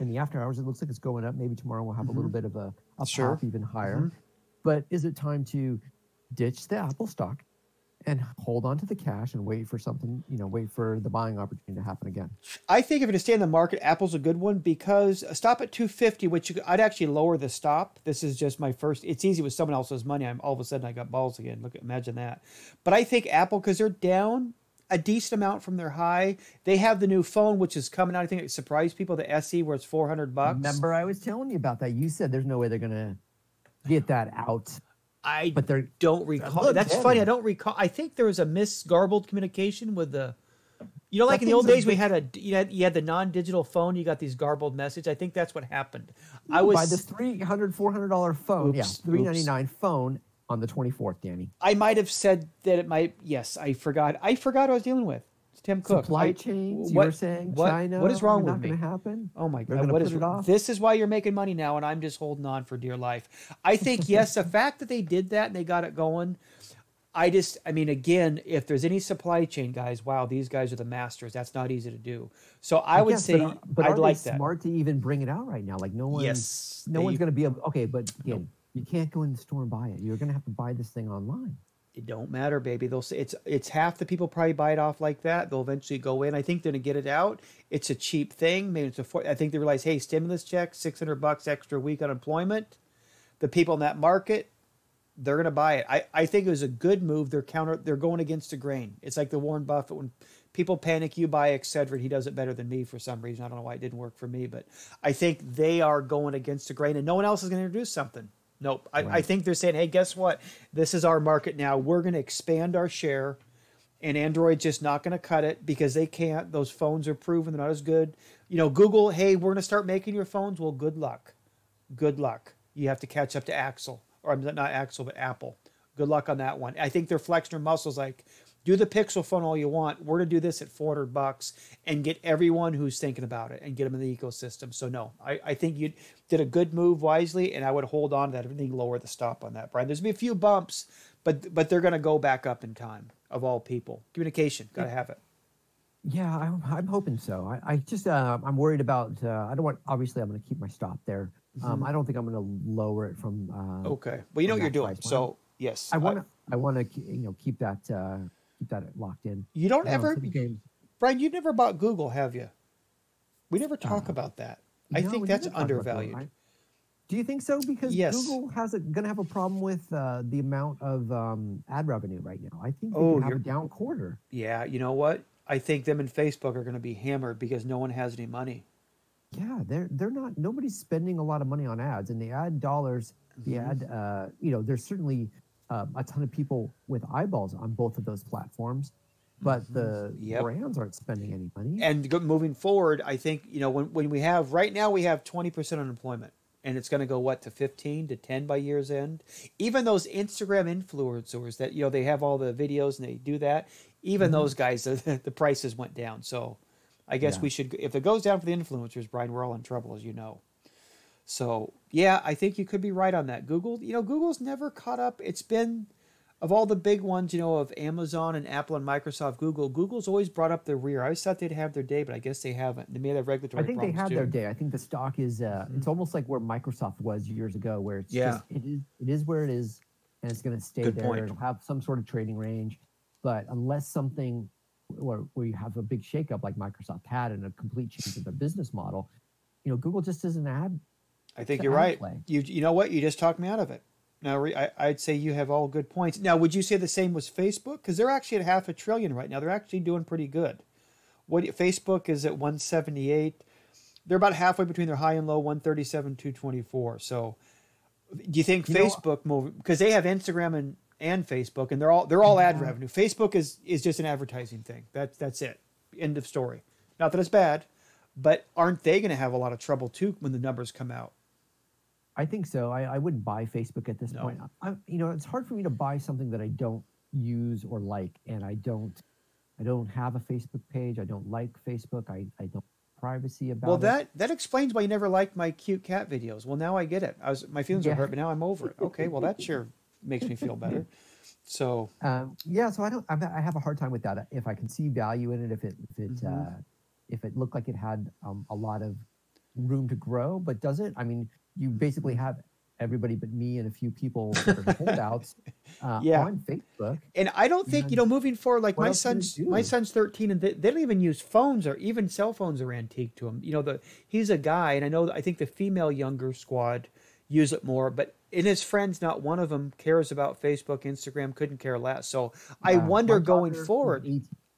In the after hours, it looks like it's going up. Maybe tomorrow we'll have mm-hmm. a little bit of a, a sure. pop even higher. Mm-hmm. But is it time to ditch the Apple stock and hold on to the cash and wait for something, you know, wait for the buying opportunity to happen again? I think if you're to stay in the market, Apple's a good one, because a stop at two fifty, which you, I'd actually lower the stop. This is just my first. It's easy with someone else's money. I'm all of a sudden I got balls again. Look, imagine that. But I think Apple, because they're down a decent amount from their high. They have the new phone, which is coming out. I think it surprised people. The Etsy, where it's four hundred bucks. Remember, I was telling you about that. You said there's no way they're going to get that out. I but they don't recall. That's boring. Funny. I don't recall. I think there was a misgarbled communication with the, you know, like that in the old days, big, we had a, you had, you had the non-digital phone. You got these garbled messages. I think that's what happened. I was by the three hundred, four hundred dollars phone. Oops, yeah, three ninety-nine phone on the twenty-fourth, Danny. I might have said that it might. Yes, I forgot. I forgot what I was dealing with. It's Tim Cook. Supply I, chains, what, you were saying what, China. What is wrong with not me? Not going to happen. Oh my God. What is, this is why you're making money now, and I'm just holding on for dear life. I think, yes, the fact that they did that and they got it going, I just, I mean, again, if there's any supply chain guys, wow, these guys are the masters. That's not easy to do. So I, I would guess, say, but, uh, but I'd are like they that. Smart to even bring it out right now. Like no one, yes, no they, one's going to be able, okay, but again, no. You can't go in the store and buy it. You're going to have to buy this thing online. It don't matter, baby. They'll say it's it's half the people probably buy it off like that. They'll eventually go in. I think they're gonna get it out. It's a cheap thing. Maybe it's a. Four, I think they realize, hey, stimulus check, six hundred bucks extra week unemployment. The people in that market, they're gonna buy it. I, I think it was a good move. They're counter. They're going against the grain. It's like the Warren Buffett when people panic, you buy, et cetera. He does it better than me for some reason. I don't know why it didn't work for me, but I think they are going against the grain, and no one else is gonna introduce something. Nope. I, right. I think they're saying, hey, guess what? This is our market now. We're going to expand our share, and Android's just not going to cut it because they can't. Those phones are proven. They're not as good. You know, Google, hey, we're going to start making your phones. Well, good luck. Good luck. You have to catch up to Axel. Or I'm not Axel, but Apple. Good luck on that one. I think they're flexing their muscles like, do the Pixel phone all you want. We're to do this at four hundred bucks and get everyone who's thinking about it and get them in the ecosystem. So no, I, I think you did a good move wisely, and I would hold on to that. Everything lower the stop on that, Brian. There's been a few bumps, but but they're going to go back up in time. Of all people, communication, got to have it. Yeah, I'm, I'm hoping so. I, I just uh, I'm worried about. Uh, I don't want. Obviously, I'm going to keep my stop there. Mm-hmm. Um, I don't think I'm going to lower it from. Uh, okay, well you know what you're doing. So yes, I want to. I want to you know keep that. Uh, Keep that locked in. You don't um, ever, Brian, you've never bought Google, have you? We never talk uh, about that. I no, think that's undervalued. That. Do you think so? Because yes. Google has a, gonna have a problem with uh, the amount of um, ad revenue right now. I think they oh, have a down quarter. Yeah, you know what? I think them and Facebook are gonna be hammered because no one has any money. Yeah, they're they're not nobody's spending a lot of money on ads, and the ad dollars, mm-hmm. the ad uh, you know, there's certainly Um, a ton of people with eyeballs on both of those platforms, but the yep. brands aren't spending any money. And moving forward, I think, you know, when, when we have, right now we have twenty percent unemployment, and it's going to go, what, to fifteen to ten by year's end? Even those Instagram influencers that, you know, they have all the videos and they do that, even mm-hmm. those guys, the, the prices went down. So I guess yeah. we should, if it goes down for the influencers, Brian, we're all in trouble, as you know. So, yeah, I think you could be right on that. Google, you know, Google's never caught up. It's been, of all the big ones, you know, of Amazon and Apple and Microsoft, Google, Google's always brought up their rear. I always thought they'd have their day, but I guess they haven't. They may have regulatory problems, I think problems they had too. Their day. I think the stock is, uh, mm-hmm. it's almost like where Microsoft was years ago, where it's yeah. just, it is, it is where it is, and it's going to stay Good there. Point. It'll have some sort of trading range, but unless something where, where you have a big shakeup like Microsoft had and a complete change of their business model, you know, Google just doesn't add. I think you're right. Play. You you know what? You just talked me out of it. Now, I, I'd say you have all good points. Now, would you say the same was Facebook? Because they're actually at half a trillion right now. They're actually doing pretty good. What Facebook is at one seventy-eight. They're about halfway between their high and low, one thirty-seven, two twenty-four. So do you think you Facebook move? Because they have Instagram and, and Facebook, and they're all they're all yeah. ad revenue. Facebook is, is just an advertising thing. That's, that's it. End of story. Not that it's bad, but aren't they going to have a lot of trouble, too, when the numbers come out? I think so. I, I wouldn't buy Facebook at this no. point. I, you know, it's hard for me to buy something that I don't use or like, and I don't, I don't have a Facebook page. I don't like Facebook. I, I don't privacy about. Well, that it. that explains why you never liked my cute cat videos. Well, now I get it. I was my feelings yeah. were hurt, but now I'm over it. Okay, well that sure makes me feel better. So um, yeah, so I don't. I have a hard time with that. If I can see value in it, if it if it mm-hmm. uh, if it looked like it had um, a lot of room to grow, but does it? I mean. You basically have everybody but me and a few people that are holdouts uh, yeah. on Facebook. And I don't think, and you know, moving forward, like my son's my son's thirteen, and they, they don't even use phones, or even cell phones are antique to him. You know, the he's a guy, and I know I think the female younger squad use it more, but in his friends, not one of them cares about Facebook, Instagram, couldn't care less. So yeah, I wonder going forward.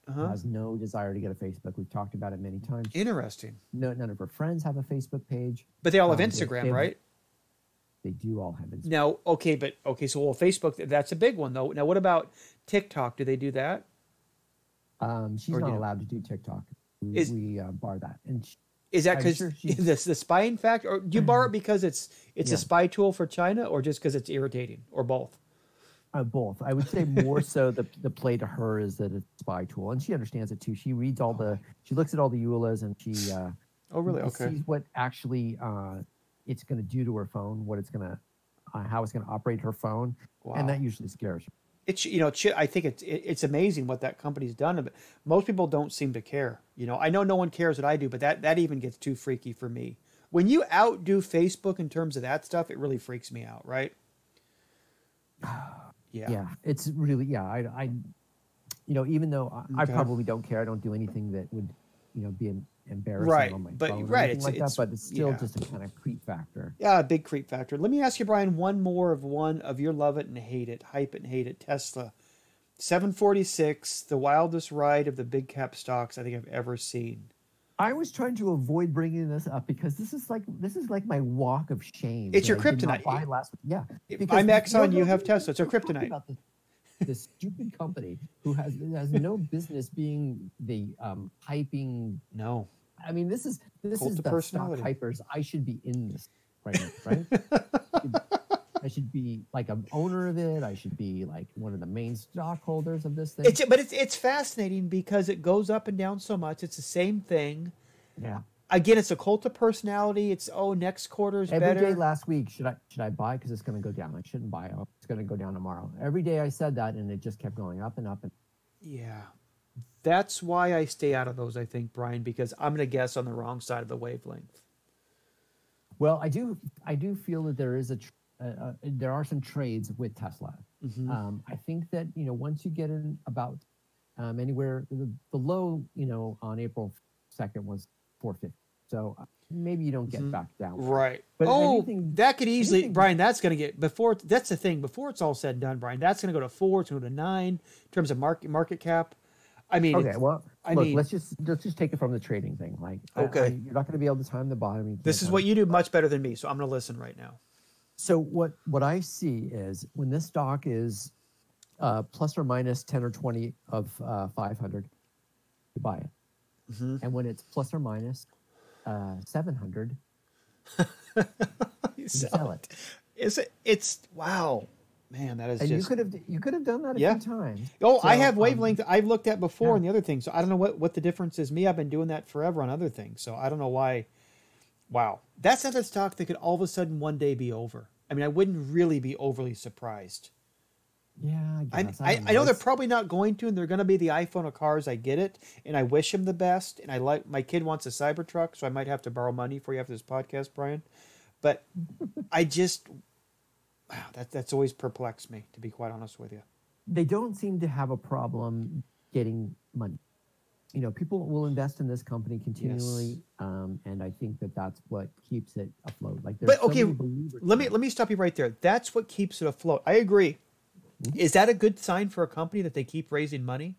Uh-huh. Has no desire to get a Facebook. We've talked about it many times. Interesting. No, none of her friends have a Facebook page. But they all have um, Instagram, they, they, right? They do all have Instagram. Now, okay, but okay, so well, Facebook, that's a big one, though. Now, what about TikTok? Do they do that? Um, she's or not allowed to do TikTok. We, is, we uh, bar that. And she, is that because sure the the spying factor? Or do you bar it because it's it's yeah. a spy tool for China, or just because it's irritating, or both? Uh, both. I would say more so the the play to her is that it's a spy tool, and she understands it too. She reads all the, she looks at all the U L As, and she uh, oh really okay sees what actually uh, it's going to do to her phone, what it's going to, uh, how it's going to operate her phone, wow. and that usually scares her. It's you know it should, I think it's it, it's amazing what that company's done. But most people don't seem to care. You know, I know no one cares what I do, but that that even gets too freaky for me. When you outdo Facebook in terms of that stuff, it really freaks me out. Right. Yeah. yeah, it's really, yeah, I, I, you know, even though I, okay. I probably don't care, I don't do anything that would, you know, be embarrassing right. on my but, phone right. or anything it's, like it's, that, but it's still yeah. just a kind of creep factor. Yeah, a big creep factor. Let me ask you, Brian, one more of one of your love it and hate it, hype it and hate it, Tesla. seven forty-six, the wildest ride of the big cap stocks I think I've ever seen. I was trying to avoid bringing this up because this is like this is like my walk of shame. It's your kryptonite. Buy last yeah, I'm Exxon. You have Tesla. It's your kryptonite. About this, this stupid company who has has no business being the um, hyping. No, I mean this is this Cult is the stock hypers. I should be in this right now, right? I, should, I should be like an owner of it. I should be like one of the main stockholders of this thing. It's but it's it's fascinating because it goes up and down so much. It's the same thing. Yeah. Again, it's a cult of personality. It's oh, next quarter's every better. Every day last week, should I should I buy because it's going to go down? I shouldn't buy. Oh, it's going to go down tomorrow. Every day I said that, and it just kept going up and up and. Yeah, that's why I stay out of those. I think, Brian, because I'm going to guess on the wrong side of the wavelength. Well, I do. I do feel that there is a tr- uh, uh, there are some trades with Tesla. Mm-hmm. Um, I think that you know once you get in about um, anywhere the, the low, you know, on April second was four fifty. So maybe you don't get mm-hmm. back down. Right. But oh, anything, that could easily, anything, Brian, that's going to get, before, that's the thing, before it's all said and done, Brian, that's going to go to four, it's going to go to nine in terms of market market cap. I mean, okay, well, I look, mean, let's just, let's just take it from the trading thing. Like, okay. I, I, you're not going to be able to time the bottom. This is what you do much better than me. So I'm going to listen right now. So what, what I see is when this stock is uh, plus or minus ten or twenty of uh, five hundred to buy it. Mm-hmm. And when it's plus or minus uh, seven hundred, you sell, sell it. it. Is it? It's wow, man, that is. And just, you could have you could have done that a yeah. few times. Oh, so, I have wavelength um, I've looked at before yeah. and the other thing. So I don't know what, what the difference is. Me, I've been doing that forever on other things. So I don't know why. Wow, that's not a stock that could all of a sudden one day be over. I mean, I wouldn't really be overly surprised. Yeah, I guess. I, I, I know they're probably not going to, and they're going to be the iPhone of cars. I get it, and I wish him the best. And I like my kid wants a Cybertruck, so I might have to borrow money for you after this podcast, Brian. But I just wow, that that's always perplexed me, to be quite honest with you. They don't seem to have a problem getting money. You know, people will invest in this company continually, yes. um, and I think that that's what keeps it afloat. Like, but okay, so let me let me stop you right there. That's what keeps it afloat. I agree. Is that a good sign for a company that they keep raising money?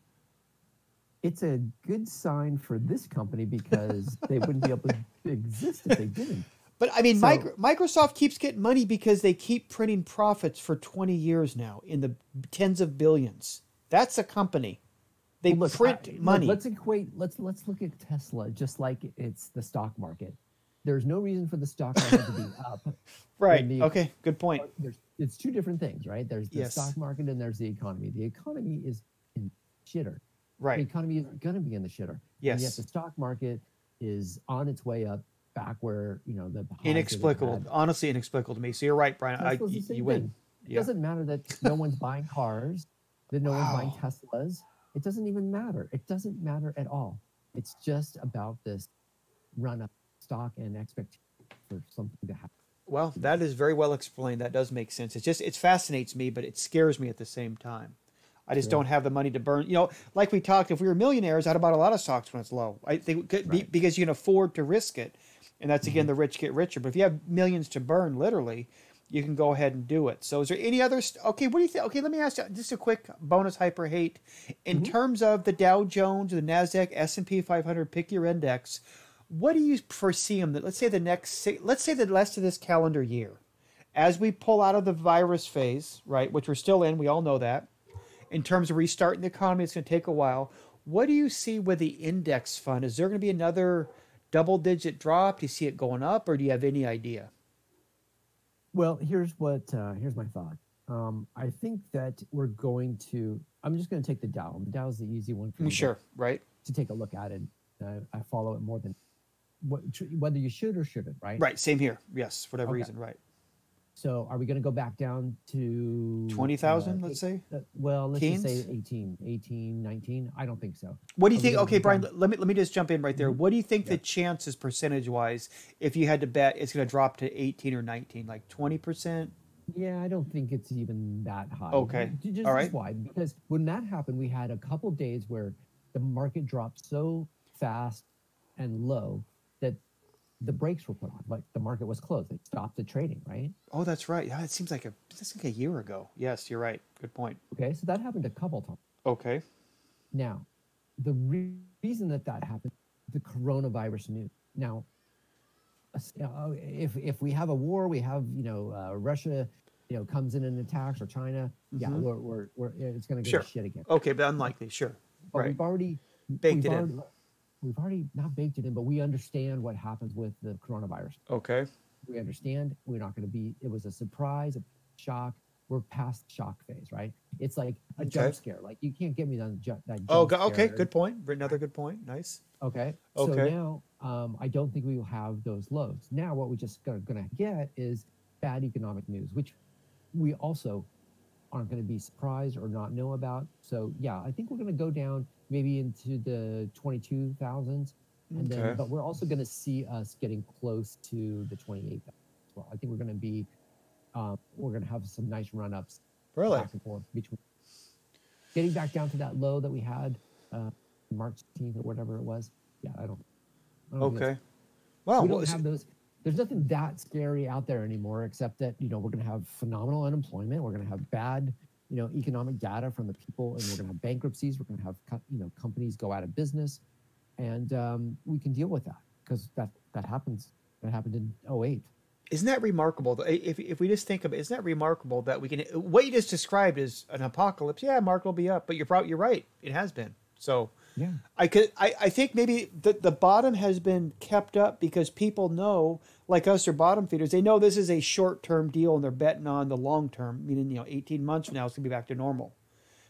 It's a good sign for this company because they wouldn't be able to exist if they didn't. But, I mean, so, micro, Microsoft keeps getting money because they keep printing profits for twenty years now in the tens of billions. That's a company. They well, look, print I, money. Look, let's equate. Let's let's look at Tesla just like it's the stock market. There's no reason for the stock market to be up. Right. The, okay. Good point. There's, it's two different things, right? There's the yes. stock market and there's the economy. The economy is in shitter. Right. The economy is going to be in the shitter. Yes. And yet the stock market is on its way up back where, you know, the inexplicable, honestly inexplicable to me. So you're right, Brian. I, you thing. win. It yeah. doesn't matter that no one's buying cars, that no wow. one's buying Teslas. It doesn't even matter. It doesn't matter at all. It's just about this run up. Stock and expectation for something to happen. Well, that is very well explained. That does make sense. It's just, it fascinates me, but it scares me at the same time. I just yeah. don't have the money to burn. You know, like we talked, if we were millionaires, I'd have bought a lot of stocks when it's low. I think right. be, because you can afford to risk it. And that's, again, mm-hmm. the rich get richer. But if you have millions to burn, literally, you can go ahead and do it. So is there any other, st- okay, what do you think? Okay, let me ask you just a quick bonus hyper hate. In mm-hmm. terms of the Dow Jones, the NASDAQ, S and P five hundred, pick your index, what do you foresee them that, let's say the next, let's say the rest of this calendar year, as we pull out of the virus phase, right, which we're still in, we all know that, in terms of restarting the economy, it's going to take a while. What do you see with the index fund? Is there going to be another double-digit drop? Do you see it going up, or do you have any idea? Well, here's what, uh, here's my thought. Um, I think that we're going to, I'm just going to take the Dow. The Dow is the easy one for me sure, to, right. to take a look at it. Uh, I follow it more than What, whether you should or shouldn't, right? Right, same here. Yes, for whatever okay. reason, right. So are we going to go back down to twenty thousand, uh, let's say? Uh, well, let's Teens? just say eighteen, eighteen, nineteen. I don't think so. What do you are think? Okay, Brian, down? let me let me just jump in right there. What do you think yeah. the chances percentage-wise, if you had to bet, it's going to drop to eighteen or nineteen, like twenty percent? Yeah, I don't think it's even that high. Okay, just, all right. Just why? Because when that happened, we had a couple days where the market dropped so fast and low that the brakes were put on, like the market was closed. They stopped the trading, right? Oh, that's right. Yeah, it seems like a that's like a year ago. Yes, you're right. Good point. Okay, so that happened a couple times. Okay. Now, the re- reason that that happened, the coronavirus news. Now, if if we have a war, we have you know uh, Russia, you know, comes in and attacks, or China. Mm-hmm. Yeah, we're, we're we're it's going to go to shit again. Okay, but unlikely. Sure. But right. We've already baked we've it already, in. We've already not baked it in, but we understand what happens with the coronavirus. Okay. We understand. We're not going to be, it was a surprise, a shock. We're past shock phase, right? It's like a okay. jump scare. Like you can't get me on that jump oh, scare. Oh, okay. Good point. Another good point. Nice. Okay. Okay. So now um, I don't think we will have those lows. Now what we're just going to get is bad economic news, which we also aren't going to be surprised or not know about. So yeah, I think we're going to go down maybe into the twenty-two thousands, and okay. then, but we're also going to see us getting close to the twenty-eight thousand as well. I think we're going to be, um, we're going to have some nice run-ups, really, back and forth between getting back down to that low that we had uh, March fifteenth or whatever it was. Yeah, I don't. I don't okay. Wow. We don't well, have those. There's nothing that scary out there anymore, except that you know we're going to have phenomenal unemployment. We're going to have bad. You know, economic data from the people, and we're going to have bankruptcies. We're going to have, you know, companies go out of business, and um, we can deal with that because that that happens. That happened in oh eight. Isn't that remarkable? If if we just think of it, isn't that remarkable that we can, what you just described is an apocalypse. Yeah, market will be up, but you're probably, you're right. It has been. So yeah, I could, I, I think maybe the, the bottom has been kept up because people know, like us, are bottom feeders. They know this is a short-term deal and they're betting on the long-term, meaning, you know, eighteen months from now, it's going to be back to normal.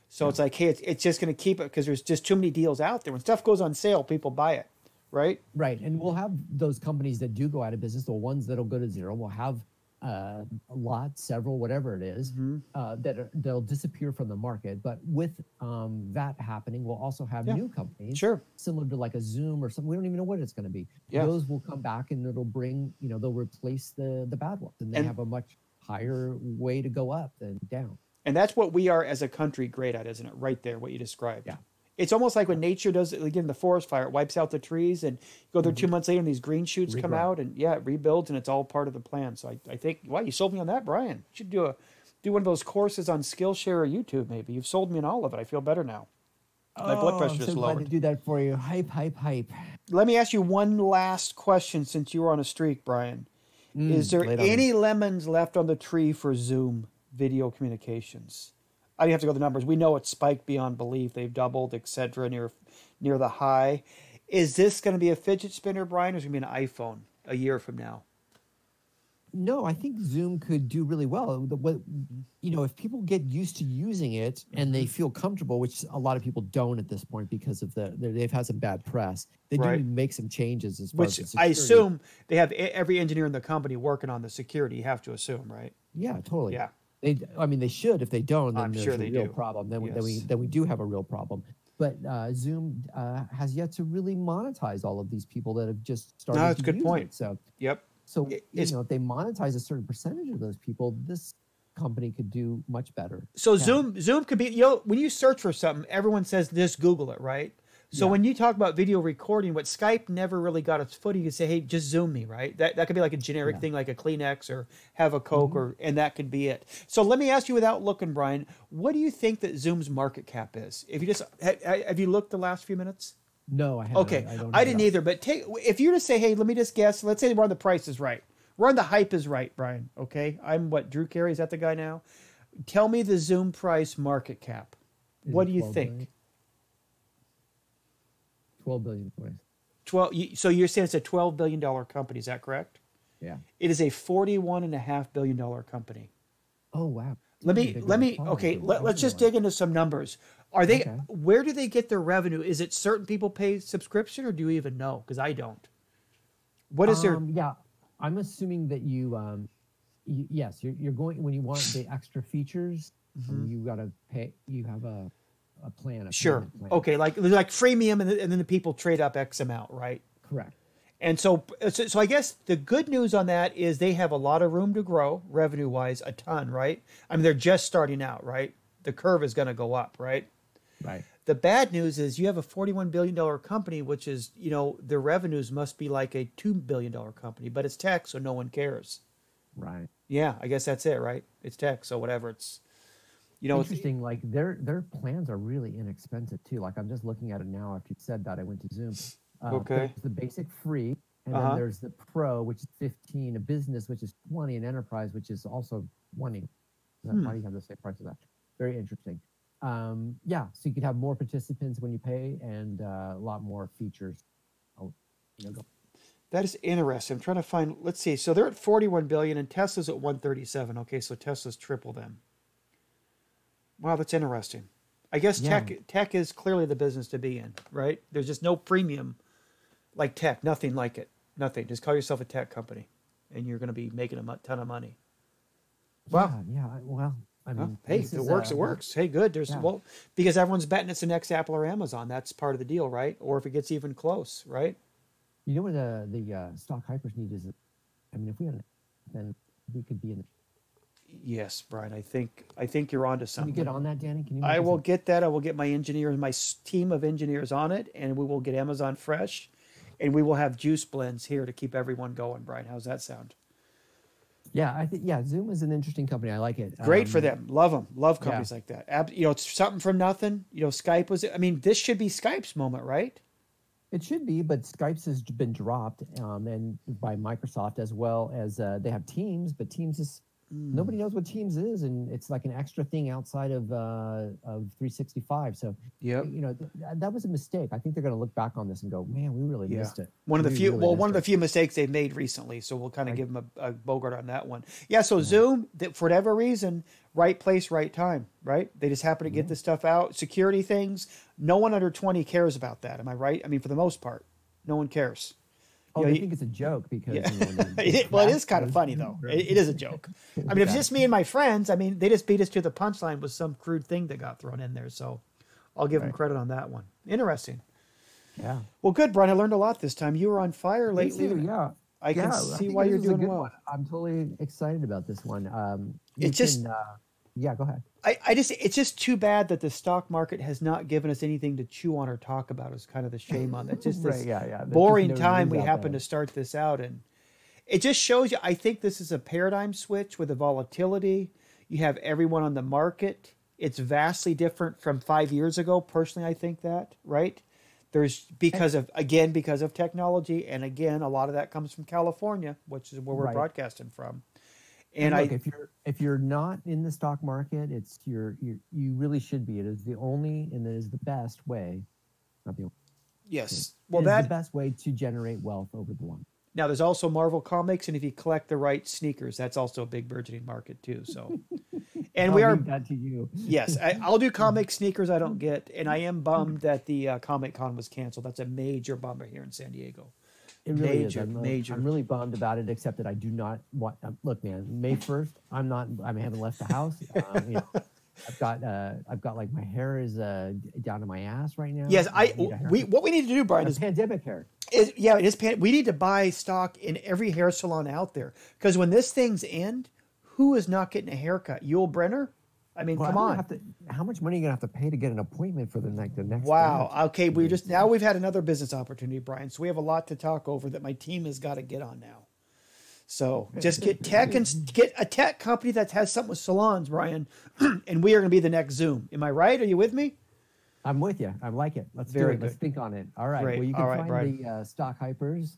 So yeah. It's like, hey, it's, it's just going to keep it because there's just too many deals out there. When stuff goes on sale, people buy it. Right? Right. And we'll have those companies that do go out of business, the ones that'll go to zero, we'll have uh, a lot, several, whatever it is, mm-hmm. uh, that are, they'll disappear from the market. But with um, that happening, we'll also have yeah. new companies, sure. similar to like a Zoom or something. We don't even know what it's going to be. Yeah. Those will come back and it'll bring, you know, they'll replace the, the bad ones. And they and, have a much higher way to go up than down. And that's what we are as a country great at, isn't it? Right there, what you described. Yeah. It's almost like when nature does, again, the forest fire, it wipes out the trees and you go there two months later and these green shoots Regrow. come out and yeah, it rebuilds and it's all part of the plan. So I, I think, wow, you sold me on that, Brian. You should do a do one of those courses on Skillshare or YouTube maybe. You've sold me on all of it. I feel better now. My oh, blood pressure I'm so is glad lowered. to do that for you. Hype, hype, hype. Let me ask you one last question since you were on a streak, Brian. Mm, is there any on. lemons left on the tree for Zoom video communications? I didn't have to go to the numbers. We know it's spiked beyond belief. They've doubled, et cetera, near, near the high. Is this going to be a fidget spinner, Brian, or is it going to be an iPhone a year from now? No, I think Zoom could do really well. You know, if people get used to using it and they feel comfortable, which a lot of people don't at this point because of the they've had some bad press, they right. do make some changes as far which as I assume they have every engineer in the company working on the security. You have to assume, right? Yeah, totally. Yeah. They, I mean, they should. If they don't, then I'm there's sure a real do. problem. Then, yes. then, we, then we do have a real problem. But uh, Zoom uh, has yet to really monetize all of these people that have just started no, that's to a good use point. it. So, yep. so it, you know, if they monetize a certain percentage of those people, this company could do much better. So yeah. Zoom Zoom could be, you know, when you search for something, everyone says just Google it, right? So yeah. when you talk about video recording, what Skype never really got its footing, you could say, hey, just Zoom me, right? That that could be like a generic yeah. thing like a Kleenex or have a Coke, mm-hmm. or and that could be it. So let me ask you without looking, Brian, what do you think that Zoom's market cap is? If you just ha, Have you looked the last few minutes? No, I haven't. Okay, I, I, don't I didn't either. But take if you were to say, hey, let me just guess. Let's say we're on the price is right. We're on the hype is right, Brian. Okay, I'm what, Drew Carey? Is that the guy now? Tell me the Zoom price market cap. Is what do you think? Million? twelve billion dollars. twelve So you're saying it's a twelve billion dollars company. Is that correct? Yeah. It is a forty-one point five billion dollars company. Oh, wow. Let me, let me, okay, let, let's just dig into some numbers. Are they, okay. where do they get their revenue? Is it certain people pay subscription or do you even know? Because I don't. What is um, their? Yeah. I'm assuming that you, um, you yes, you're, you're going, when you want the extra features, mm-hmm. you got to pay, you have a. A plan. A sure. Plan, a plan. Okay. Like like freemium, and, the, and then the people trade up X amount, right? Correct. And so, so, so I guess the good news on that is they have a lot of room to grow revenue wise, a ton, right? I mean, they're just starting out, right? The curve is going to go up, right? Right. The bad news is you have a forty-one billion dollars company, which is, you know, their revenues must be like a two billion dollars company, but it's tech, so no one cares. Right. Yeah. I guess that's it, right? It's tech, so whatever. It's, you know, interesting. Like their their plans are really inexpensive too. Like I'm just looking at it now. After you said that, I went to Zoom. Uh, okay. There's the basic free, and uh-huh. then there's the pro, which is fifteen, a business, which is twenty, an enterprise, which is also twenty. So hmm. Why do you have the same price as that? Very interesting. Um, yeah. So you could have more participants when you pay, and uh, a lot more features. Oh, you know, go. That is interesting. I'm trying to find. Let's see. So they're at forty-one billion dollars, and Tesla's at one thirty-seven. Okay, so Tesla's triple them. Wow, that's interesting. I guess yeah. tech tech is clearly the business to be in, right? There's just no premium like tech, nothing like it, nothing. Just call yourself a tech company, and you're going to be making a ton of money. Wow. Yeah, yeah. Well, I mean, hey, if it works, a, it works. Hey, good. There's yeah. well because everyone's betting it's the next Apple or Amazon. That's part of the deal, right? Or if it gets even close, right? You know what the the uh, stock hypers need is, I mean, if we had, then we could be in the. Yes, Brian, I think I think you're onto something. Can you get on that, Danny? Can you I will some? get that. I will get my engineers, my team of engineers on it, and we will get Amazon Fresh, and we will have juice blends here to keep everyone going, Brian. How's that sound? Yeah, I think yeah, Zoom is an interesting company. I like it. Great um, for them. Love them. Love companies yeah. like that. Ab- you know, it's something from nothing. You know, Skype was I mean, this should be Skype's moment, right? It should be, but Skype's has been dropped, um, and by Microsoft, as well as uh, they have Teams, but Teams is mm. nobody knows what Teams is, and it's like an extra thing outside of uh, of three sixty-five. So, yep. you know, th- that was a mistake. I think they're going to look back on this and go, "Man, we really yeah. missed it." One of the we few, really well, one it. of the few mistakes they've made recently. So we'll kind of give them a, a bogart on that one. Yeah. So yeah. Zoom, that for whatever reason, right place, right time. Right? They just happen to get yeah. this stuff out. Security things. No one under twenty cares about that. Am I right? I mean, for the most part, no one cares. Oh, you know, they think it's a joke because. Yeah. You know, it, well, it is kind of funny though. It, it is a joke. I mean, if it's just me and my friends, I mean, they just beat us to the punchline with some crude thing that got thrown in there. So, I'll give right. them credit on that one. Interesting. Yeah. Well, good, Brian. I learned a lot this time. You were on fire me lately. Too, yeah. I yeah, can see I why you're doing well. One. I'm totally excited about this one. Um, it's just. Can, uh, Yeah, go ahead. I, I just it's just too bad that the stock market has not given us anything to chew on or talk about. It's kind of the shame on that. Just this right, yeah, yeah. boring just no time we happen there. to start this out, and it just shows you. I think this is a paradigm switch with the volatility. You have everyone on the market. It's vastly different from five years ago. Personally, I think that right. There's because of again because of technology, and again a lot of that comes from California, which is where we're right. broadcasting from. And, and look, I, if you're if you're not in the stock market, it's your you you really should be. It is the only and it is the best way, not the only. Yes, it well, that's the best way to generate wealth over the long. Now, there's also Marvel Comics, and if you collect the right sneakers, that's also a big burgeoning market too. So, and I'll we are leave that to you. Yes, I, I'll do comic sneakers. I don't get, and I am bummed that the uh, Comic-Con was canceled. That's a major bummer here in San Diego. It really major, is. I'm, major. I'm really bummed about it, except that I do not want. Um, look, man, May first, I'm not. I haven't left the house. Um, you know, I've got. Uh, I've got like my hair is uh, down to my ass right now. Yes, I. I we what we need to do, Brian, is pandemic hair. Is yeah, it is. Pan- we need to buy stock in every hair salon out there because when this thing's end, who is not getting a haircut? Yul Brynner. I mean, well, come on. Have to, how much money are you going to have to pay to get an appointment for the, like, the next Wow. Day? Okay. We just now we've had another business opportunity, Brian. So we have a lot to talk over that my team has got to get on now. So just get tech and get a tech company that has something with salons, Brian. And we are going to be the next Zoom. Am I right? Are you with me? I'm with you. I like it. Let's Very do it. Good. Let's think on it. All right. Great. Well, you can All find right, the uh, Stock Hypers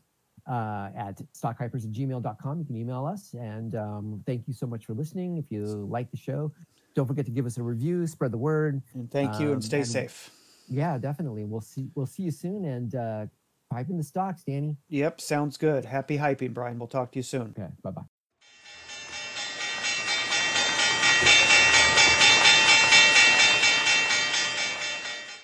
uh, at stock hypers at gmail dot com. You can email us. And um, thank you so much for listening. If you like the show, don't forget to give us a review, spread the word. And thank you um, and stay and, safe. Yeah, definitely. We'll see we'll see you soon and uh, hyping the stocks, Danny. Yep, sounds good. Happy hyping, Brian. We'll talk to you soon. Okay, bye-bye.